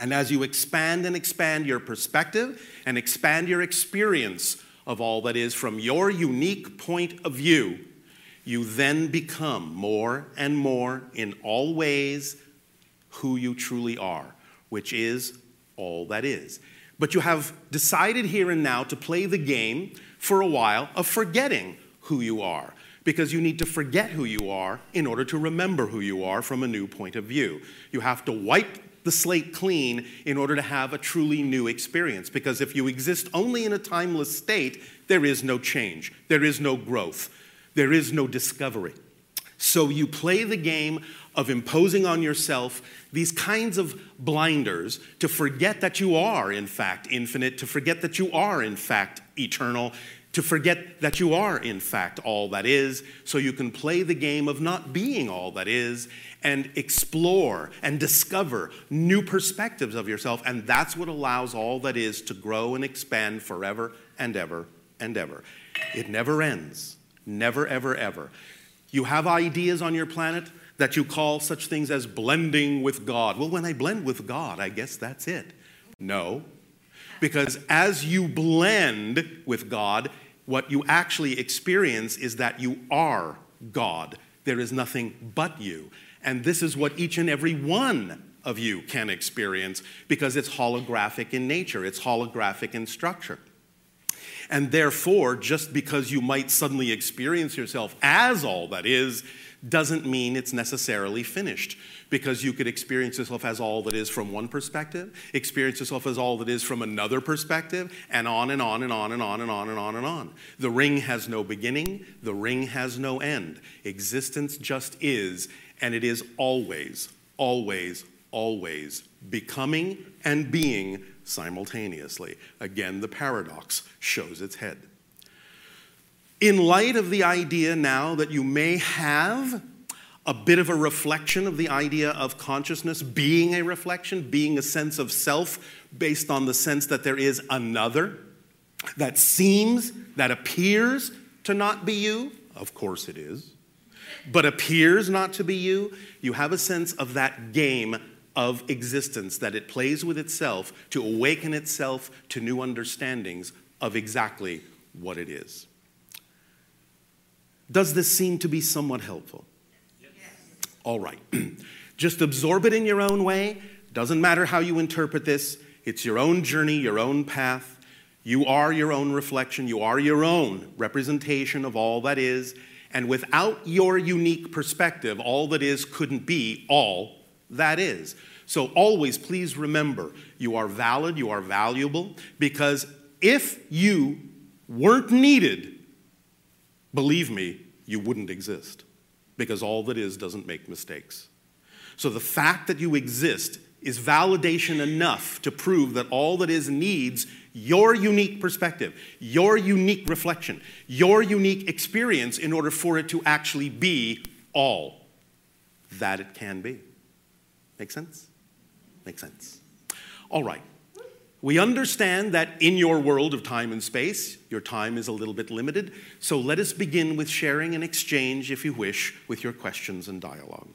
And as you expand and expand your perspective and expand your experience of all that is from your unique point of view, you then become more and more in all ways who you truly are, which is all that is. But you have decided here and now to play the game for a while of forgetting who you are, because you need to forget who you are in order to remember who you are from a new point of view. You have to wipe the slate clean in order to have a truly new experience. Because if you exist only in a timeless state, there is no change, there is no growth, there is no discovery. So you play the game of imposing on yourself these kinds of blinders to forget that you are, in fact, infinite, to forget that you are, in fact, eternal, to forget that you are, in fact, all that is, so you can play the game of not being all that is and explore and discover new perspectives of yourself, and that's what allows all that is to grow and expand forever and ever and ever. It never ends, never, ever, ever. You have ideas on your planet that you call such things as blending with God. Well, when I blend with God, I guess that's it. No, because as you blend with God, what you actually experience is that you are God. There is nothing but you. And this is what each and every one of you can experience because it's holographic in nature. It's holographic in structure. And therefore, just because you might suddenly experience yourself as all that is, doesn't mean it's necessarily finished. Because you could experience yourself as all that is from one perspective, experience yourself as all that is from another perspective, and on and on and on and on and on and on and on. The ring has no beginning, the ring has no end. Existence just is, and it is always, always, always becoming and being simultaneously. Again, the paradox shows its head. In light of the idea now that you may have a bit of a reflection of the idea of consciousness being a reflection, being a sense of self based on the sense that there is another that seems, that appears to not be you, of course it is, but appears not to be you, you have a sense of that game of existence, that it plays with itself to awaken itself to new understandings of exactly what it is. Does this seem to be somewhat helpful? Yes. All right. Just absorb it in your own way. Doesn't matter how you interpret this. It's your own journey, your own path. You are your own reflection. You are your own representation of all that is. And without your unique perspective, all that is couldn't be all that is. So always please remember, you are valid, you are valuable, because if you weren't needed, believe me, you wouldn't exist, because all that is doesn't make mistakes. So the fact that you exist is validation enough to prove that all that is needs your unique perspective, your unique reflection, your unique experience in order for it to actually be all that it can be. Make sense? Make sense. All right. We understand that in your world of time and space, your time is a little bit limited, so let us begin with sharing and exchange, if you wish, with your questions and dialogue.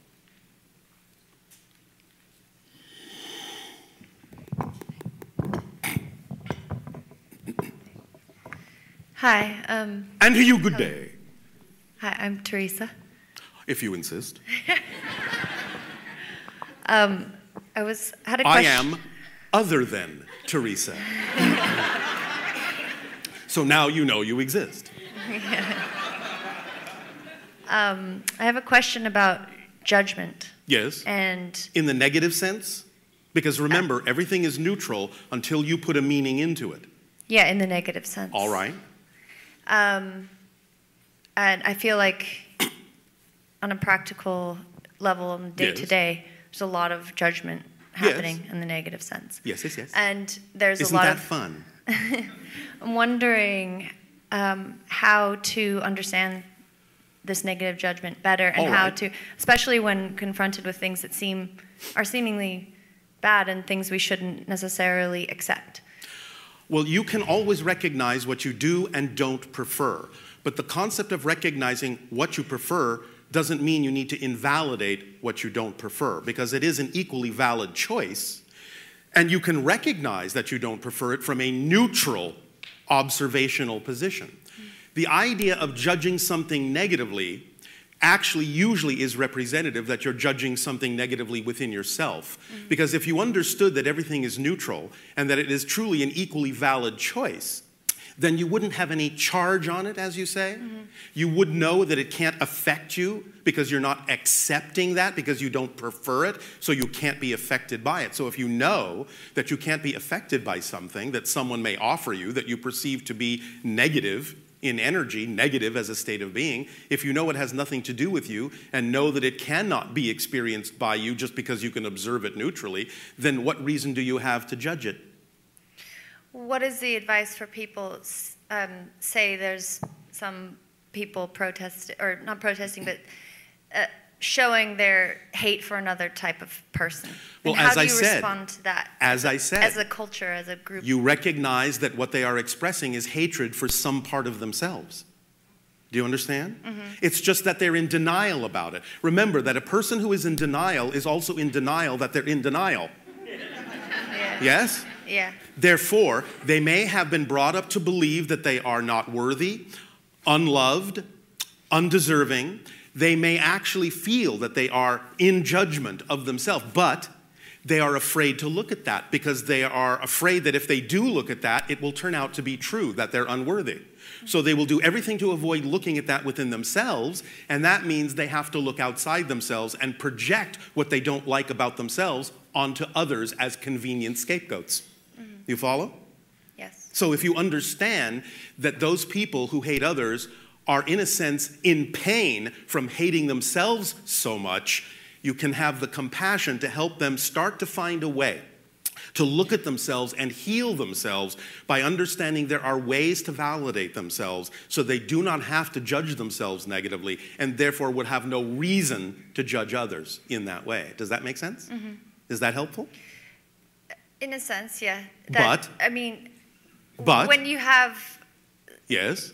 Hi. Um, and to you, good hello. Day. Hi, I'm Teresa. If you insist. Um, I was had a question. I am other than Teresa. So now you know you exist. Yeah. Um, I have a question about judgment. Yes. And in the negative sense? Because remember, uh, everything is neutral until you put a meaning into it. Yeah, in the negative sense. All right. Um, and I feel like on a practical level, on day to day, there's a lot of judgment happening yes. in the negative sense. Yes, yes, yes. And there's Isn't a lot that of fun. I'm wondering um, how to understand this negative judgment better, and All how right. to, especially when confronted with things that seem are seemingly bad and things we shouldn't necessarily accept. Well, you can always recognize what you do and don't prefer, but the concept of recognizing what you prefer doesn't mean you need to invalidate what you don't prefer, because it is an equally valid choice, and you can recognize that you don't prefer it from a neutral observational position. Mm-hmm. The idea of judging something negatively actually usually is representative that you're judging something negatively within yourself, mm-hmm. because if you understood that everything is neutral and that it is truly an equally valid choice, then you wouldn't have any charge on it, as you say. Mm-hmm. You would know that it can't affect you because you're not accepting that, because you don't prefer it, so you can't be affected by it. So if you know that you can't be affected by something that someone may offer you that you perceive to be negative in energy, negative as a state of being, if you know it has nothing to do with you and know that it cannot be experienced by you just because you can observe it neutrally, then what reason do you have to judge it? What is the advice for people, um, say there's some people protest, or not protesting, but uh, showing their hate for another type of person? Well, and as how do you I said, respond to that? As I said, as a culture, as a group, you recognize that what they are expressing is hatred for some part of themselves. Do you understand? Mm-hmm. It's just that they're in denial about it. Remember that a person who is in denial is also in denial that they're in denial. Yeah. Yes? Yeah. Therefore, they may have been brought up to believe that they are not worthy, unloved, undeserving. They may actually feel that they are in judgment of themselves, but they are afraid to look at that because they are afraid that if they do look at that, it will turn out to be true, that they're unworthy. So they will do everything to avoid looking at that within themselves, and that means they have to look outside themselves and project what they don't like about themselves onto others as convenient scapegoats. Mm-hmm. You follow? Yes. So if you understand that those people who hate others are, in a sense, in pain from hating themselves so much, you can have the compassion to help them start to find a way to look at themselves and heal themselves by understanding there are ways to validate themselves so they do not have to judge themselves negatively and therefore would have no reason to judge others in that way. Does that make sense? Mm-hmm. Is that helpful? In a sense, yeah. That, but I mean, but when you have yes,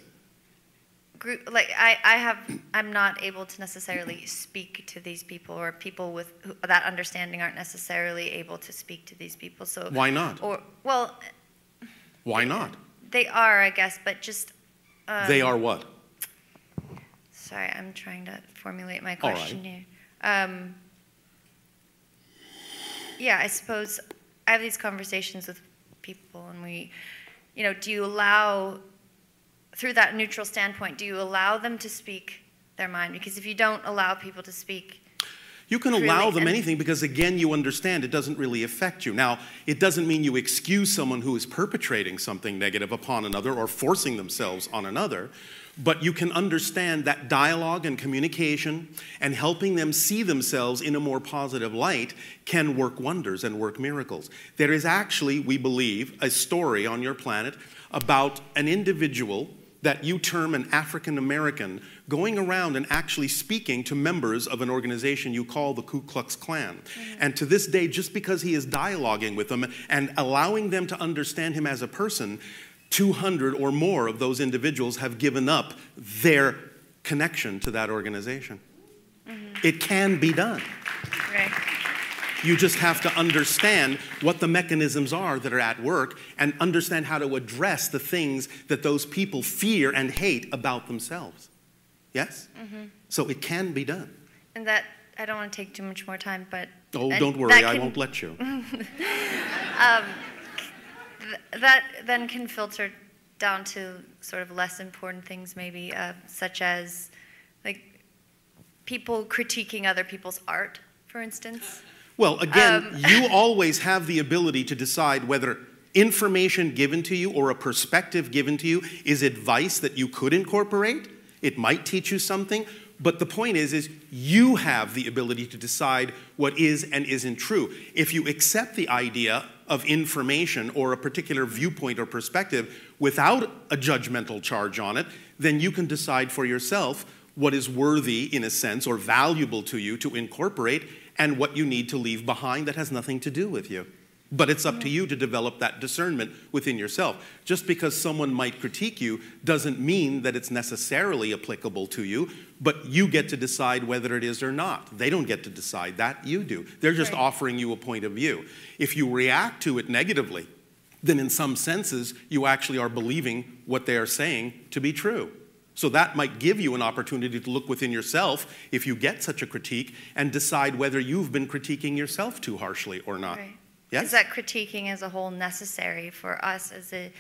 group, like I, I have, I'm not able to necessarily speak to these people, or people with who, that understanding aren't necessarily able to speak to these people. So why not? Or well, why not? They are, I guess, but just um, they are what? Sorry, I'm trying to formulate my question All right. here. Um, Yeah, I suppose I have these conversations with people, and we, you know, do you allow, through that neutral standpoint, do you allow them to speak their mind? Because if you don't allow people to speak... You can allow them anything because, again, you understand it doesn't really affect you. Now, it doesn't mean you excuse someone who is perpetrating something negative upon another or forcing themselves on another, but you can understand that dialogue and communication and helping them see themselves in a more positive light can work wonders and work miracles. There is actually, we believe, a story on your planet about an individual that you term an African American going around and actually speaking to members of an organization you call the Ku Klux Klan. Mm-hmm. And to this day, just because he is dialoguing with them and allowing them to understand him as a person, two hundred or more of those individuals have given up their connection to that organization. Mm-hmm. It can be done. Right. You just have to understand what the mechanisms are that are at work and understand how to address the things that those people fear and hate about themselves. Yes? Mm-hmm. So it can be done. And that, I don't want to take too much more time, but... Oh, don't worry, can... I won't let you. um, That then can filter down to sort of less important things maybe, uh, such as like people critiquing other people's art, for instance. Well, again, um, you always have the ability to decide whether information given to you or a perspective given to you is advice that you could incorporate. It might teach you something. But the point is, is you have the ability to decide what is and isn't true. If you accept the idea of information or a particular viewpoint or perspective without a judgmental charge on it, then you can decide for yourself what is worthy, in a sense, or valuable to you to incorporate and what you need to leave behind that has nothing to do with you. But it's up to you to develop that discernment within yourself. Just because someone might critique you doesn't mean that it's necessarily applicable to you, but you get to decide whether it is or not. They don't get to decide that, you do. They're just right. offering you a point of view. If you react to it negatively, then in some senses, you actually are believing what they are saying to be true. So that might give you an opportunity to look within yourself if you get such a critique and decide whether you've been critiquing yourself too harshly or not. Right. Yes? Is that critiquing as a whole necessary for us as a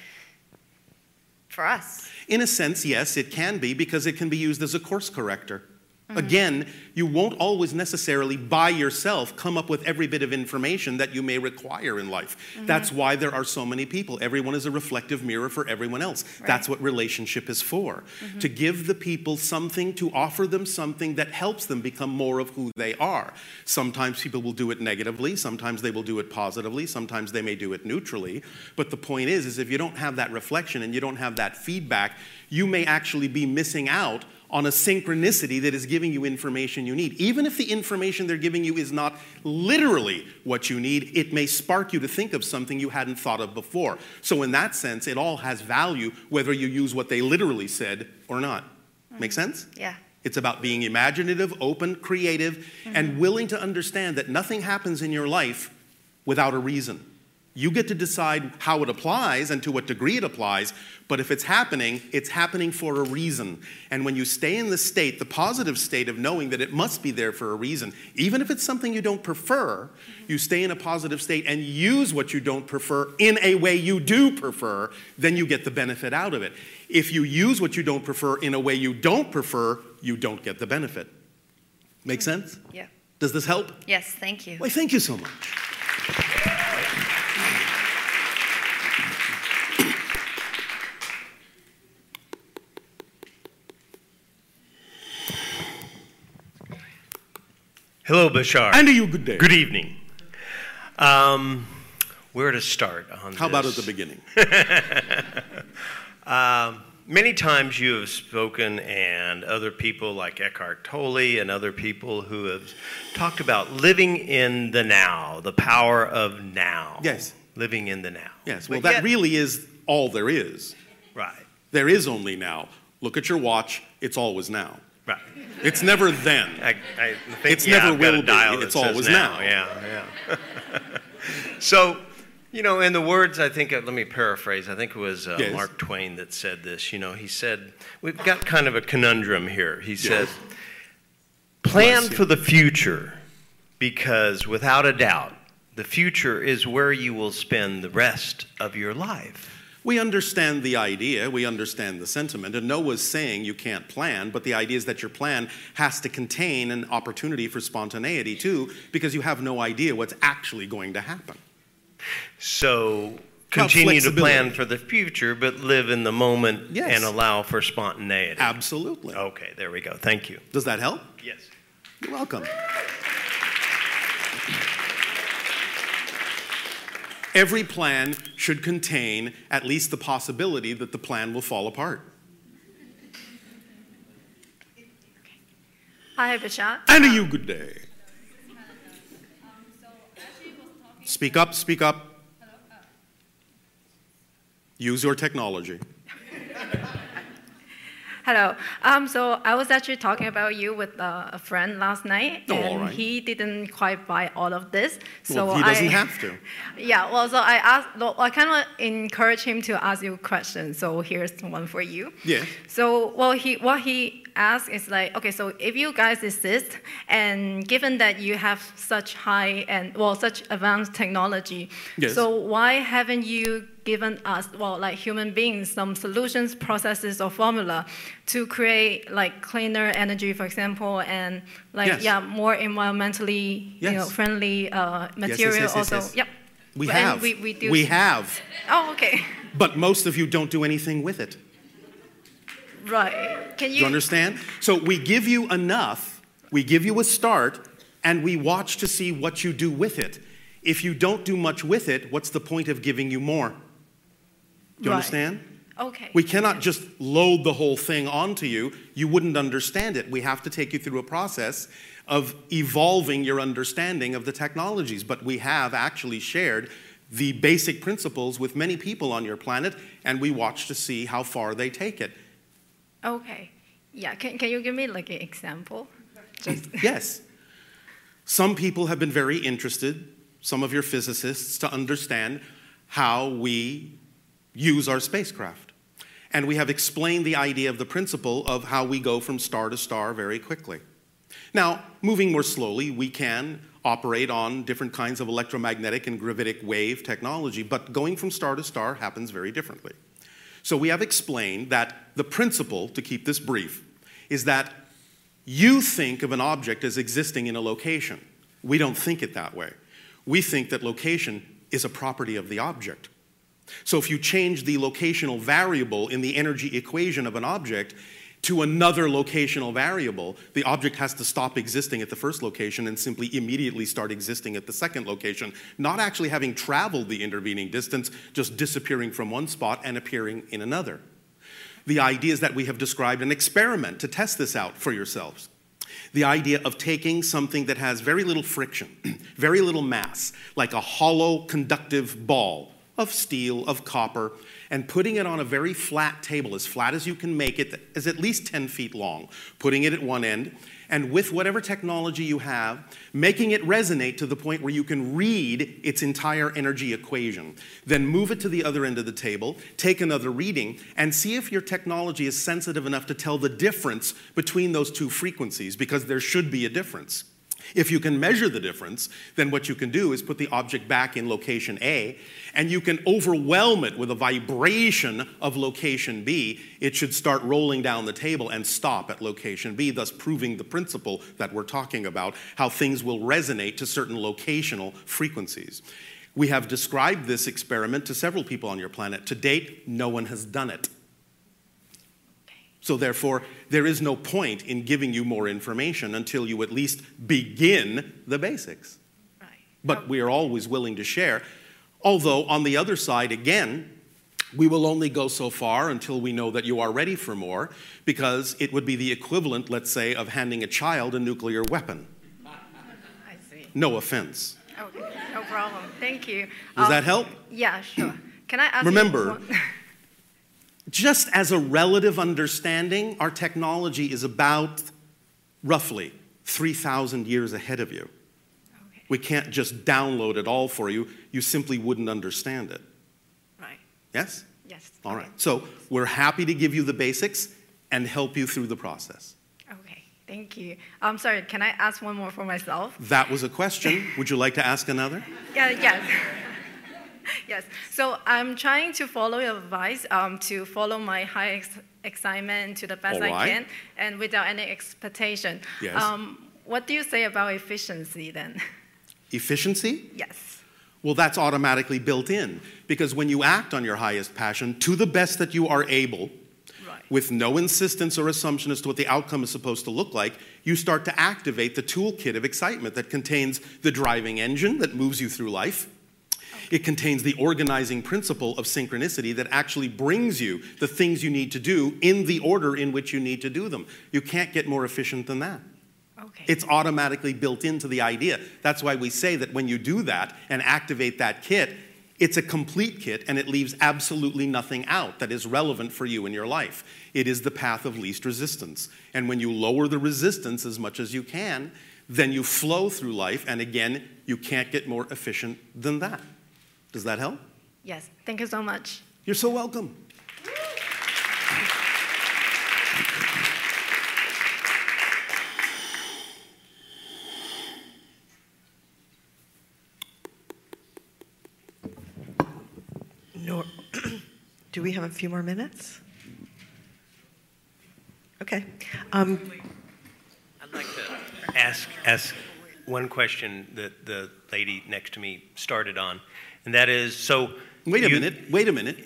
For us. In a sense, yes, it can be, because it can be used as a course corrector. Mm-hmm. Again, you won't always necessarily by yourself come up with every bit of information that you may require in life. Mm-hmm. That's why there are so many people. Everyone is a reflective mirror for everyone else. Right. That's what relationship is for. Mm-hmm. To give the people something, to offer them something that helps them become more of who they are. Sometimes people will do it negatively, sometimes they will do it positively, sometimes they may do it neutrally. But the point is, is if you don't have that reflection and you don't have that feedback, you may actually be missing out on a synchronicity that is giving you information you need. Even if the information they're giving you is not literally what you need, it may spark you to think of something you hadn't thought of before. So in that sense, it all has value, whether you use what they literally said or not. Mm-hmm. Make sense? Yeah. It's about being imaginative, open, creative, mm-hmm. and willing to understand that nothing happens in your life without a reason. You get to decide how it applies and to what degree it applies, but if it's happening, it's happening for a reason. And when you stay in the state, the positive state of knowing that it must be there for a reason, even if it's something you don't prefer, you stay in a positive state and use what you don't prefer in a way you do prefer, then you get the benefit out of it. If you use what you don't prefer in a way you don't prefer, you don't get the benefit. Make sense? Yeah. Does this help? Yes, thank you. Well, thank you so much. Hello, Bashar. And to you, good day. Good evening. Um, where to start on this? How about at the beginning? uh, many times you have spoken, and other people like Eckhart Tolle and other people who have talked about living in the now, the power of now. Yes. Living in the now. Yes, well, but that yet, really is all there is. Right. There is only now. Look at your watch. It's always now. Right. It's never then. I, I think, it's yeah, never will be. It's always now. now. Yeah, yeah. So, you know, in the words, I think, let me paraphrase, I think it was uh, yes. Mark Twain that said this. You know, he said, we've got kind of a conundrum here. He yes. said, plan Bless for you. the future, because without a doubt, the future is where you will spend the rest of your life. We understand the idea, we understand the sentiment, and no one's saying you can't plan, but the idea is that your plan has to contain an opportunity for spontaneity too, because you have no idea what's actually going to happen. So continue to plan for the future, but live in the moment yes. and allow for spontaneity. Absolutely. Okay, there we go. Thank you. Does that help? Yes. You're welcome. Every plan should contain at least the possibility that the plan will fall apart. Hi, Bashar. And a you good day. Speak up, speak up. Use your technology. Hello. Um, so I was actually talking about you with uh, a friend last night, oh, and right. he didn't quite buy all of this. So well, he doesn't I, have to. Yeah. Well, so I asked. I kind of encouraged him to ask you questions. So here's one for you. Yeah. So well, he what he asked is like, okay, so if you guys exist, and given that you have such high and well, such advanced technology, yes. so why haven't you given us, well, like human beings, some solutions, processes, or formula to create like cleaner energy, for example, and like yes. yeah, more environmentally yes. you know, friendly uh, material. Yes, yes, yes, also, yes, yes. yep. We and have. We, we, do we have. Oh, okay. But most of you don't do anything with it. Right. Can you? You understand? So we give you enough. We give you a start, and we watch to see what you do with it. If you don't do much with it, what's the point of giving you more? Do you right. understand? Okay. We cannot yeah. just load the whole thing onto you. You wouldn't understand it. We have to take you through a process of evolving your understanding of the technologies. But we have actually shared the basic principles with many people on your planet, and we watch to see how far they take it. Okay. Yeah. Can, can you give me like an example? Just yes. Some people have been very interested, some of your physicists, to understand how we use our spacecraft. And we have explained the idea of the principle of how we go from star to star very quickly. Now, moving more slowly, we can operate on different kinds of electromagnetic and gravitic wave technology, but going from star to star happens very differently. So we have explained that the principle, to keep this brief, is that you think of an object as existing in a location. We don't think it that way. We think that location is a property of the object. So if you change the locational variable in the energy equation of an object to another locational variable, the object has to stop existing at the first location and simply immediately start existing at the second location, not actually having traveled the intervening distance, just disappearing from one spot and appearing in another. The idea is that we have described an experiment to test this out for yourselves. The idea of taking something that has very little friction, very little mass, like a hollow conductive ball of steel, of copper, and putting it on a very flat table, as flat as you can make it, that is at least ten feet long, putting it at one end, and with whatever technology you have, making it resonate to the point where you can read its entire energy equation. Then move it to the other end of the table, take another reading, and see if your technology is sensitive enough to tell the difference between those two frequencies, because there should be a difference. If you can measure the difference, then what you can do is put the object back in location A, and you can overwhelm it with a vibration of location B. It should start rolling down the table and stop at location B, thus proving the principle that we're talking about, how things will resonate to certain locational frequencies. We have described this experiment to several people on your planet. To date, no one has done it. So therefore, there is no point in giving you more information until you at least begin the basics. Right. But we are always willing to share. Although, on the other side, again, we will only go so far until we know that you are ready for more, because it would be the equivalent, let's say, of handing a child a nuclear weapon. I see. No offense. Okay, no problem. Thank you. Does um, that help? Yeah, sure. Can I ask Remember, you just as a relative understanding, our technology is about roughly three thousand years ahead of you. Okay. We can't just download it all for you. You simply wouldn't understand it. Right. Yes? Yes. All right. So we're happy to give you the basics and help you through the process. Okay. Thank you. I'm sorry. Can I ask one more for myself? That was a question. Would you like to ask another? Yeah, yes. Yes, so I'm trying to follow your advice, um, to follow my high ex excitement to the best right. I can, and without any expectation. Yes. Um, what do you say about efficiency then? Efficiency? Yes. Well, that's automatically built in, because when you act on your highest passion to the best that you are able, right. with no insistence or assumption as to what the outcome is supposed to look like, you start to activate the toolkit of excitement that contains the driving engine that moves you through life. It contains the organizing principle of synchronicity that actually brings you the things you need to do in the order in which you need to do them. You can't get more efficient than that. Okay. It's automatically built into the idea. That's why we say that when you do that and activate that kit, it's a complete kit, and it leaves absolutely nothing out that is relevant for you in your life. It is the path of least resistance. And when you lower the resistance as much as you can, then you flow through life, and again, you can't get more efficient than that. Does that help? Yes, thank you so much. You're so welcome. No. Do we have a few more minutes? Okay. Um, I'd like to ask, ask one question that the lady next to me started on. And that is, so... Wait a you, minute, wait a minute.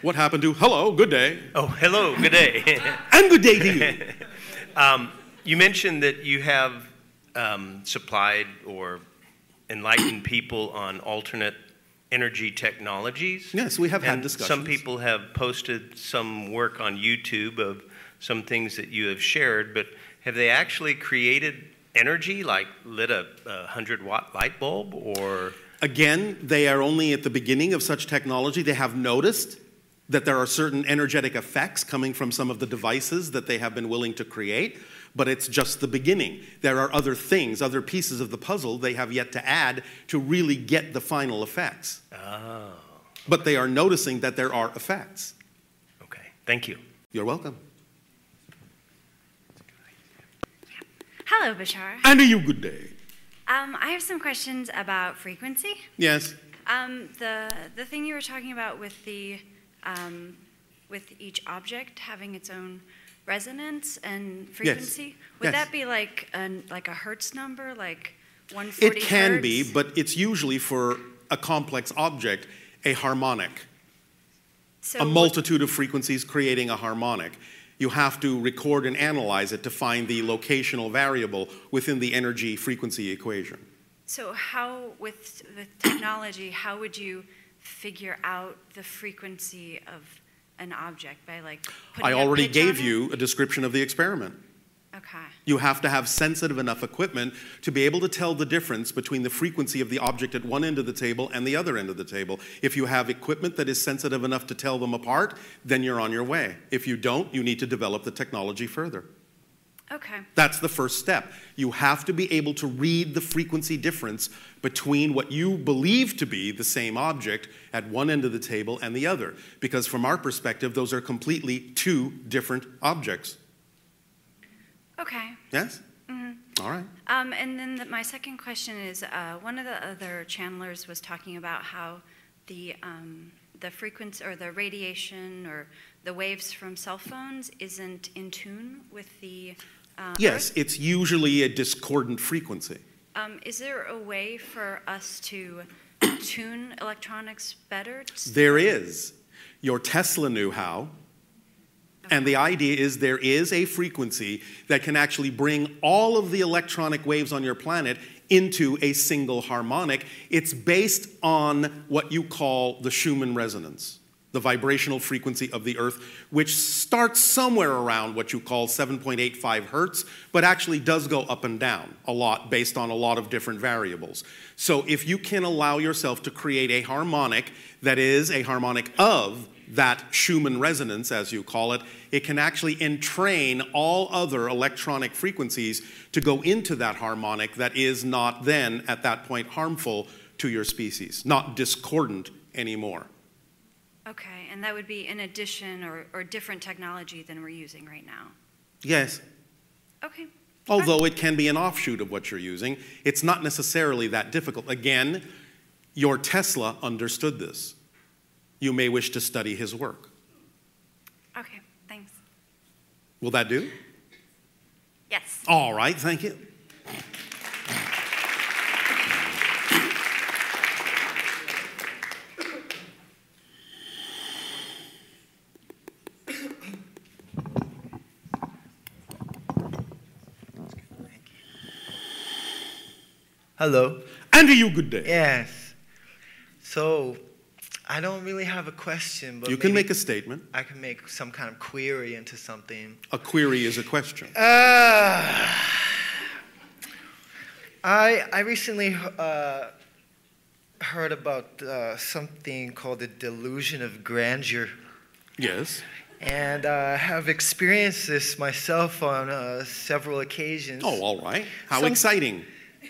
What happened to, hello, good day? Oh, hello, good day. And good day to you. um, you mentioned that you have um, supplied or enlightened people on alternate energy technologies. Yes, we have had discussions. Some people have posted some work on YouTube of some things that you have shared, but have they actually created energy, like lit a hundred watt light bulb, or... Again, they are only at the beginning of such technology. They have noticed that there are certain energetic effects coming from some of the devices that they have been willing to create, but it's just the beginning. There are other things, other pieces of the puzzle they have yet to add to really get the final effects. Oh. But they are noticing that there are effects. Okay, thank you. You're welcome. Hello, Bashar. And you, good day. Um, I have some questions about frequency. Yes. Um, the the thing you were talking about with the um, with each object having its own resonance and frequency? Yes. Would yes. that be like an, like a hertz number, like one forty hertz? It can hertz? be, but it's usually for a complex object, a harmonic. So a multitude of frequencies creating a harmonic. You have to record and analyze it to find the locational variable within the energy frequency equation. So how, with the technology, how would you figure out the frequency of an object by like putting I already gave you a description of the experiment. Okay. You have to have sensitive enough equipment to be able to tell the difference between the frequency of the object at one end of the table and the other end of the table. If you have equipment that is sensitive enough to tell them apart, then you're on your way. If you don't, you need to develop the technology further. Okay. That's the first step. You have to be able to read the frequency difference between what you believe to be the same object at one end of the table and the other, because from our perspective, those are completely two different objects. Okay. Yes? Mm-hmm. All right. Um, and then the, my second question is, uh, one of the other channelers was talking about how the um, the frequency or the radiation or the waves from cell phones isn't in tune with the uh, Yes, Earth. It's usually a discordant frequency. Um, is there a way for us to tune electronics better? There is. Your Tesla knew how. And the idea is there is a frequency that can actually bring all of the electronic waves on your planet into a single harmonic. It's based on what you call the Schumann resonance, the vibrational frequency of the Earth, which starts somewhere around what you call seven point eight five hertz, but actually does go up and down a lot based on a lot of different variables. So if you can allow yourself to create a harmonic that is a harmonic of that Schumann resonance, as you call it, it can actually entrain all other electronic frequencies to go into that harmonic that is not then, at that point, harmful to your species, not discordant anymore. Okay, and that would be in addition or, or different technology than we're using right now? Yes. Okay. Although it can be an offshoot of what you're using, it's not necessarily that difficult. Again, your Tesla understood this. You may wish to study his work. Okay, thanks. Will that do? Yes. All right, thank you. Hello. And you, good day. Yes. So, I don't really have a question, but you can make a statement. I can make some kind of query into something. A query is a question. Uh, I I recently uh, heard about uh, something called the delusion of grandeur. Yes. And I uh, have experienced this myself on uh, several occasions. Oh, all right. How some exciting.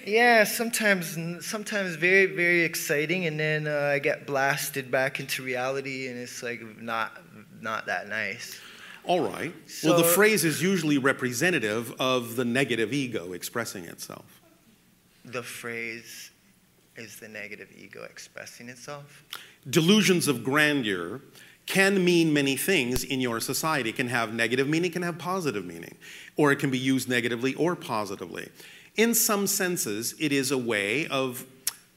Yeah, sometimes, sometimes very, very exciting, and then uh, I get blasted back into reality, and it's like not, not that nice. All right. So, well, the phrase is usually representative of the negative ego expressing itself. The phrase is the negative ego expressing itself? Delusions of grandeur can mean many things in your society. It can have negative meaning, it can have positive meaning, or it can be used negatively or positively. In some senses, it is a way of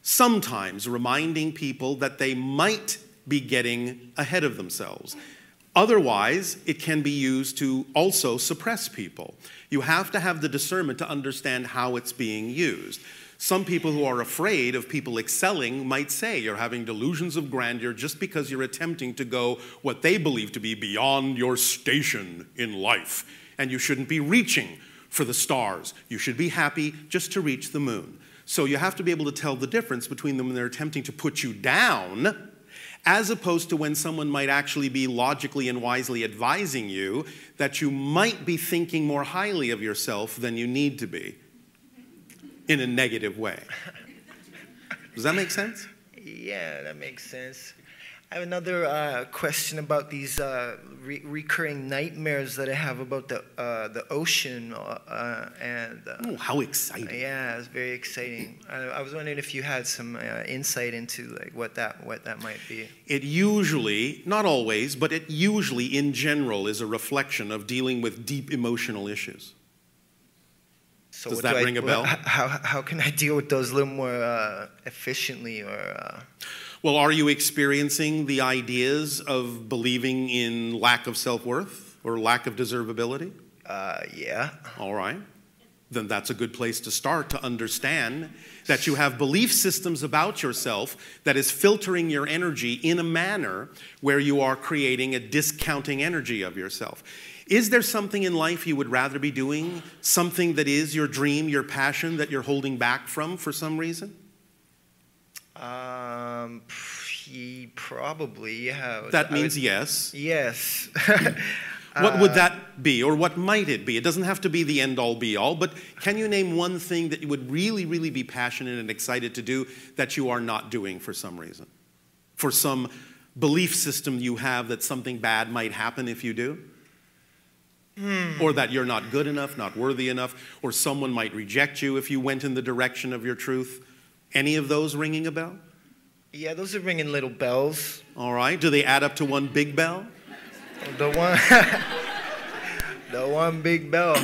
sometimes reminding people that they might be getting ahead of themselves. Otherwise, it can be used to also suppress people. You have to have the discernment to understand how it's being used. Some people who are afraid of people excelling might say you're having delusions of grandeur just because you're attempting to go what they believe to be beyond your station in life, and you shouldn't be reaching for the stars. You should be happy just to reach the moon. So you have to be able to tell the difference between them when they're attempting to put you down, as opposed to when someone might actually be logically and wisely advising you that you might be thinking more highly of yourself than you need to be, in a negative way. Does that make sense? Yeah, that makes sense. I have another uh, question about these uh, re recurring nightmares that I have about the uh, the ocean uh, and. Uh, oh, how exciting! Yeah, it's very exciting. I, I was wondering if you had some uh, insight into like what that what that might be. It usually, not always, but it usually, in general, is a reflection of dealing with deep emotional issues. So does that do ring I, a bell? How how can I deal with those a little more uh, efficiently or? Uh, Well, are you experiencing the ideas of believing in lack of self-worth or lack of deservability? Uh, yeah. All right. Then that's a good place to start, to understand that you have belief systems about yourself that is filtering your energy in a manner where you are creating a discounting energy of yourself. Is there something in life you would rather be doing, something that is your dream, your passion, that you're holding back from for some reason? Um, he probably, yeah. That means would, yes. Yes. What uh, would that be, or what might it be? It doesn't have to be the end-all, be-all, but can you name one thing that you would really, really be passionate and excited to do that you are not doing for some reason? For some belief system you have that something bad might happen if you do? Hmm. Or that you're not good enough, not worthy enough, or someone might reject you if you went in the direction of your truth? Any of those ringing a bell? Yeah, those are ringing little bells. All right. Do they add up to one big bell? The one, the one big bell.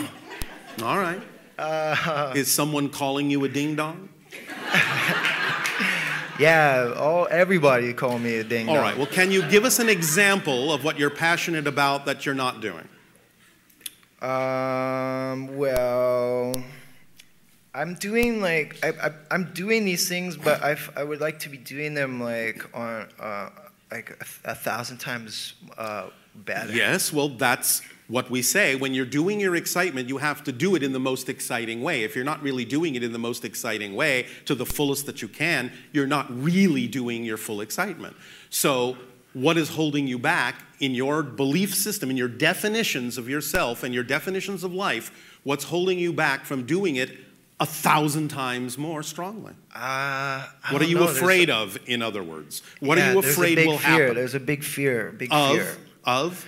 All right. Uh, Is someone calling you a ding-dong? Yeah, all, everybody call me a ding-dong. All right. Well, can you give us an example of what you're passionate about that you're not doing? Um, well... I'm doing like I, I, I'm doing these things, but I've, I would like to be doing them like on uh, like a, a thousand times uh, better. Yes, well, that's what we say. When you're doing your excitement, you have to do it in the most exciting way. If you're not really doing it in the most exciting way to the fullest that you can, you're not really doing your full excitement. So, what is holding you back in your belief system, in your definitions of yourself and your definitions of life? What's holding you back from doing it a thousand times more strongly? Uh, what are you know. afraid a, of, in other words? What yeah, are you afraid will fear. happen? There's a big fear. Big of, fear. Of?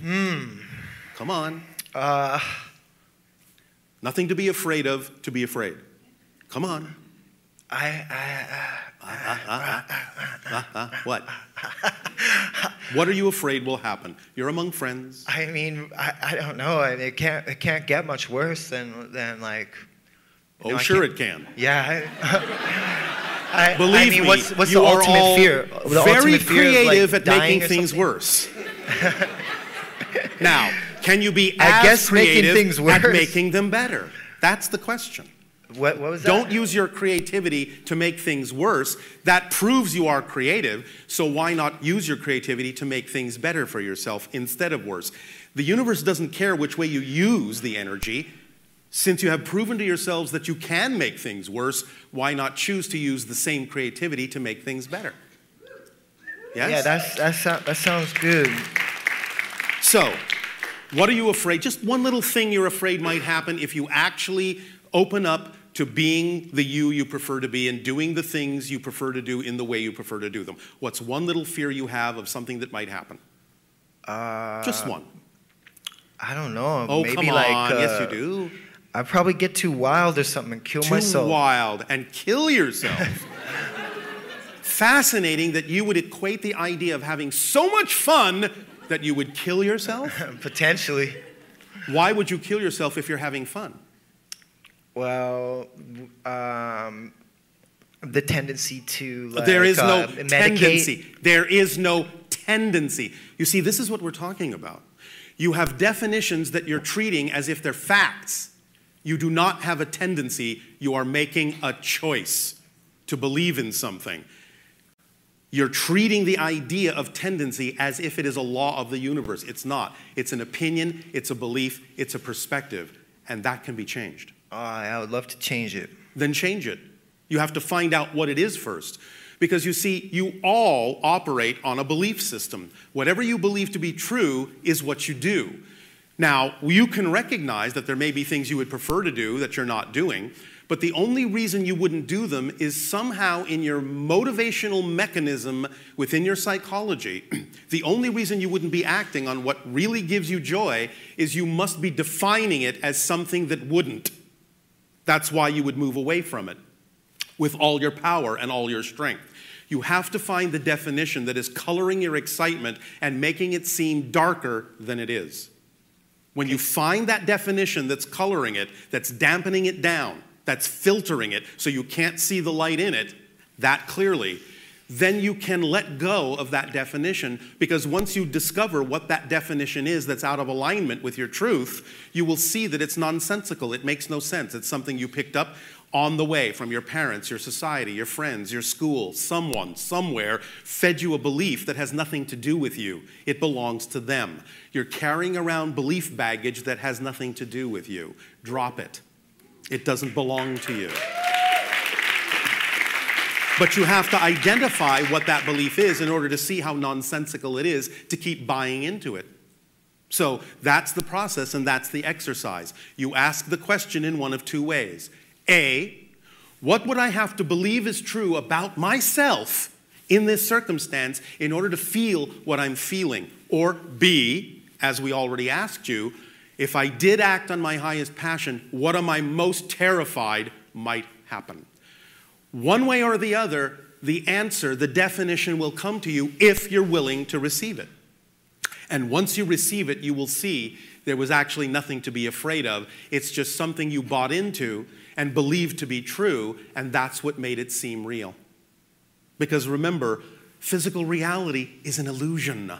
Hmm. Come on. Uh, Nothing to be afraid of, to be afraid. Come on. I... I... What? What are you afraid will happen? You're among friends. I mean, I, I don't know. It can't, it can't get much worse than, than like... Oh, no, sure it can. Yeah. I, Believe I mean, me, what's, what's you the ultimate are all fear? The very ultimate creative fear of, like, at making things something? worse. Now, can you be I as guess creative making things worse. at making them better? That's the question. What, what was that? Don't use your creativity to make things worse. That proves you are creative, so why not use your creativity to make things better for yourself instead of worse? The universe doesn't care which way you use the energy. Since you have proven to yourselves that you can make things worse, why not choose to use the same creativity to make things better? Yes? Yeah, that's, that's, that sounds good. So, what are you afraid? Just one little thing you're afraid might happen if you actually open up to being the you you prefer to be and doing the things you prefer to do in the way you prefer to do them. What's one little fear you have of something that might happen? Uh, Just one. I don't know. Oh, Maybe come on. Like, uh, yes, you do. I probably get too wild or something and kill too myself. Too wild and kill yourself. Fascinating that you would equate the idea of having so much fun that you would kill yourself? Potentially. Why would you kill yourself if you're having fun? Well, um, the tendency to like, There is uh, no medicate. tendency. There is no tendency. You see, this is what we're talking about. You have definitions that you're treating as if they're facts. You do not have a tendency. You are making a choice to believe in something. You're treating the idea of tendency as if it is a law of the universe. It's not. It's an opinion. It's a belief. It's a perspective. And that can be changed. Uh, I would love to change it. Then change it. You have to find out what it is first. Because you see, you all operate on a belief system. Whatever you believe to be true is what you do. Now, you can recognize that there may be things you would prefer to do that you're not doing, But the only reason you wouldn't do them is somehow in your motivational mechanism within your psychology. The only reason you wouldn't be acting on what really gives you joy is you must be defining it as something that wouldn't. That's why you would move away from it with all your power and all your strength. You have to find the definition that is coloring your excitement and making it seem darker than it is. When you find that definition that's coloring it, that's dampening it down, that's filtering it so you can't see the light in it that clearly, then you can let go of that definition, because once you discover what that definition is that's out of alignment with your truth, you will see that it's nonsensical. It makes no sense. It's something you picked up on the way from your parents, your society, your friends, your school. Someone, somewhere, fed you a belief that has nothing to do with you. It belongs to them. You're carrying around belief baggage that has nothing to do with you. Drop it. It doesn't belong to you. But you have to identify what that belief is in order to see how nonsensical it is to keep buying into it. So that's the process and that's the exercise. You ask the question in one of two ways. A, what would I have to believe is true about myself in this circumstance in order to feel what I'm feeling? Or B, as we already asked you, if I did act on my highest passion, what am I most terrified might happen? One way or the other, the answer, the definition will come to you if you're willing to receive it. And once you receive it, you will see there was actually nothing to be afraid of. It's just something you bought into and believed to be true, and that's what made it seem real. Because remember, physical reality is an illusion.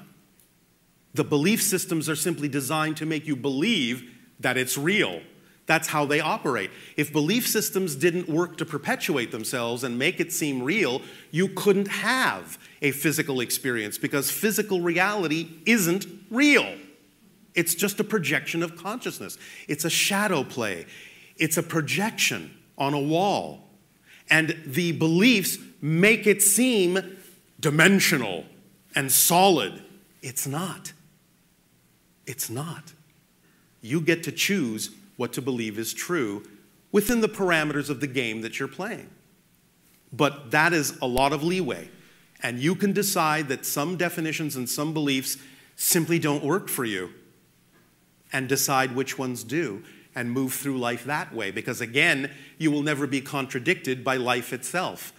The belief systems are simply designed to make you believe that it's real. That's how they operate. If belief systems didn't work to perpetuate themselves and make it seem real, you couldn't have a physical experience, because physical reality isn't real. It's just a projection of consciousness. It's a shadow play. It's a projection on a wall. And the beliefs make it seem dimensional and solid. It's not. It's not. You get to choose what to believe is true within the parameters of the game that you're playing. But that is a lot of leeway. And you can decide that some definitions and some beliefs simply don't work for you, and decide which ones do, and move through life that way. Because again, you will never be contradicted by life itself.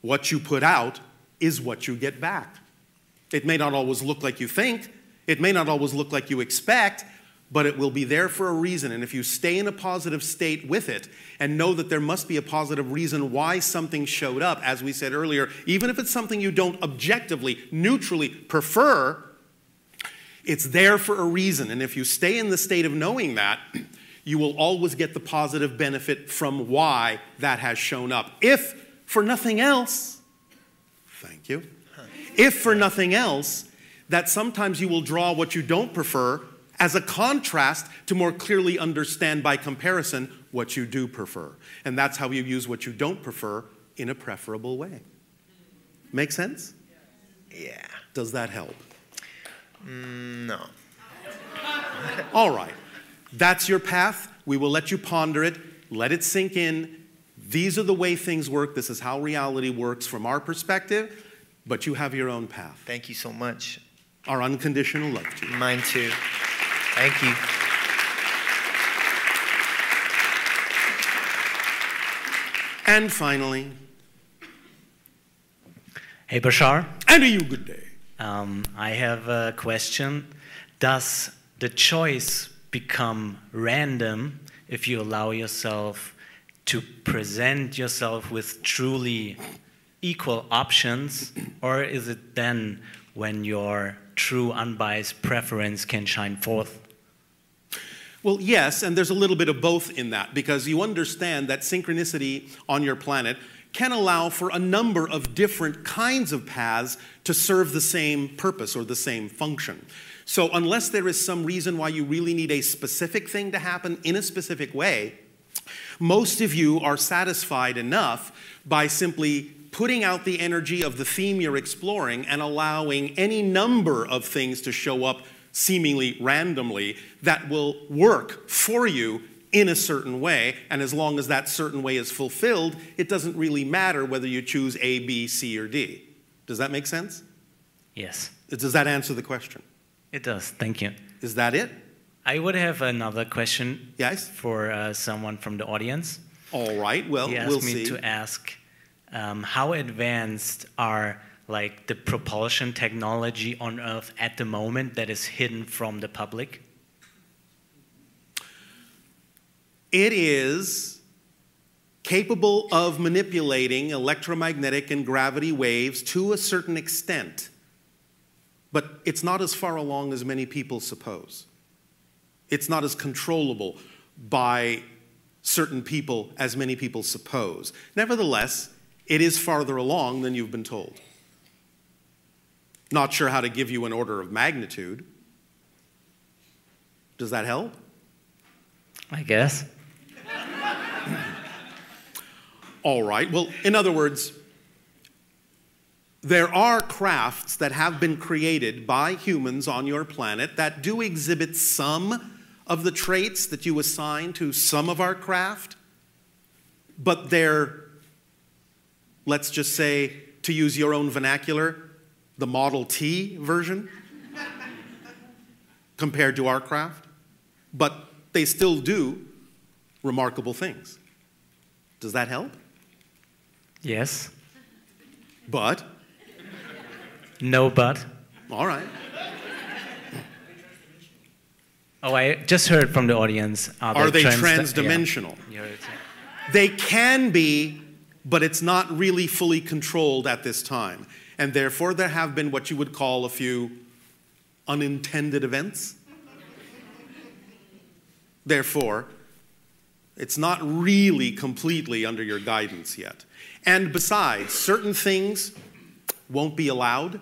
What you put out is what you get back. It may not always look like you think, it may not always look like you expect, but it will be there for a reason. And if you stay in a positive state with it and know that there must be a positive reason why something showed up, as we said earlier, even if it's something you don't objectively, neutrally prefer, it's there for a reason. And if you stay in the state of knowing that, you will always get the positive benefit from why that has shown up. If for nothing else, thank you. If for nothing else, that sometimes you will draw what you don't prefer as a contrast to more clearly understand by comparison what you do prefer. And that's how you use what you don't prefer in a preferable way. Make sense? Yeah. Does that help? Mm, no. All right. That's your path. We will let you ponder it. Let it sink in. These are the way things work. This is how reality works from our perspective. But you have your own path. Thank you so much. Our unconditional love to you. Mine too. Thank you. And finally. Hey, Bashar. And a you good day. Um, I have a question. Does the choice become random if you allow yourself to present yourself with truly equal options, or is it then when your true unbiased preference can shine forth? Well, yes, and there's a little bit of both in that, because you understand that synchronicity on your planet can allow for a number of different kinds of paths to serve the same purpose or the same function. So unless there is some reason why you really need a specific thing to happen in a specific way, most of you are satisfied enough by simply putting out the energy of the theme you're exploring and allowing any number of things to show up seemingly randomly that will work for you in a certain way, and as long as that certain way is fulfilled, it doesn't really matter whether you choose A, B, C, or D. Does that make sense? Yes. Does that answer the question? It does, thank you. Is that it? I would have another question yes? for uh, someone from the audience. All right, well, we'll see. He asked me to ask, um, how advanced are like the propulsion technology on Earth at the moment that is hidden from the public? It is capable of manipulating electromagnetic and gravity waves to a certain extent, but it's not as far along as many people suppose. It's not as controllable by certain people as many people suppose. Nevertheless, it is farther along than you've been told. Not sure how to give you an order of magnitude. Does that help? I guess. All right. Well, in other words, there are crafts that have been created by humans on your planet that do exhibit some of the traits that you assign to some of our craft, but they're, let's just say, to use your own vernacular, the Model T version compared to our craft, but they still do remarkable things. Does that help? Yes. But? No but. All right. Oh, I just heard from the audience. Are, are they, they trans-dimensional? Yeah. They can be, but it's not really fully controlled at this time. And therefore, there have been what you would call a few unintended events. Therefore, it's not really completely under your guidance yet. And besides, certain things won't be allowed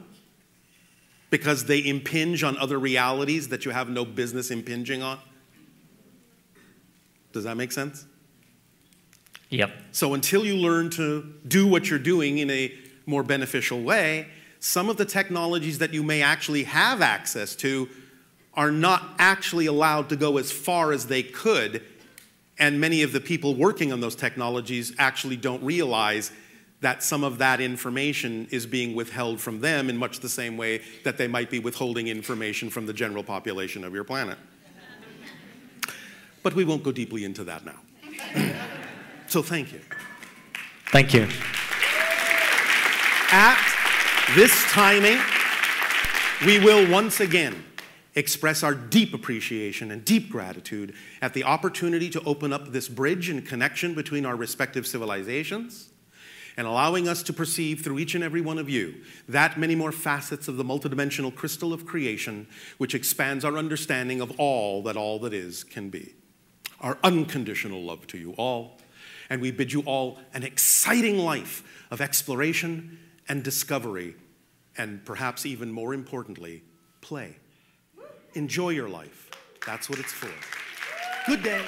because they impinge on other realities that you have no business impinging on. Does that make sense? Yep. So until you learn to do what you're doing in a more beneficial way, some of the technologies that you may actually have access to are not actually allowed to go as far as they could, and many of the people working on those technologies actually don't realize that some of that information is being withheld from them in much the same way that they might be withholding information from the general population of your planet. But we won't go deeply into that now. So thank you. Thank you. At this timing, we will once again express our deep appreciation and deep gratitude at the opportunity to open up this bridge and connection between our respective civilizations, and allowing us to perceive through each and every one of you that many more facets of the multidimensional crystal of creation, which expands our understanding of all that all that is can be. Our unconditional love to you all, and we bid you all an exciting life of exploration and discovery, and perhaps even more importantly, play. Enjoy your life. That's what it's for. Good day.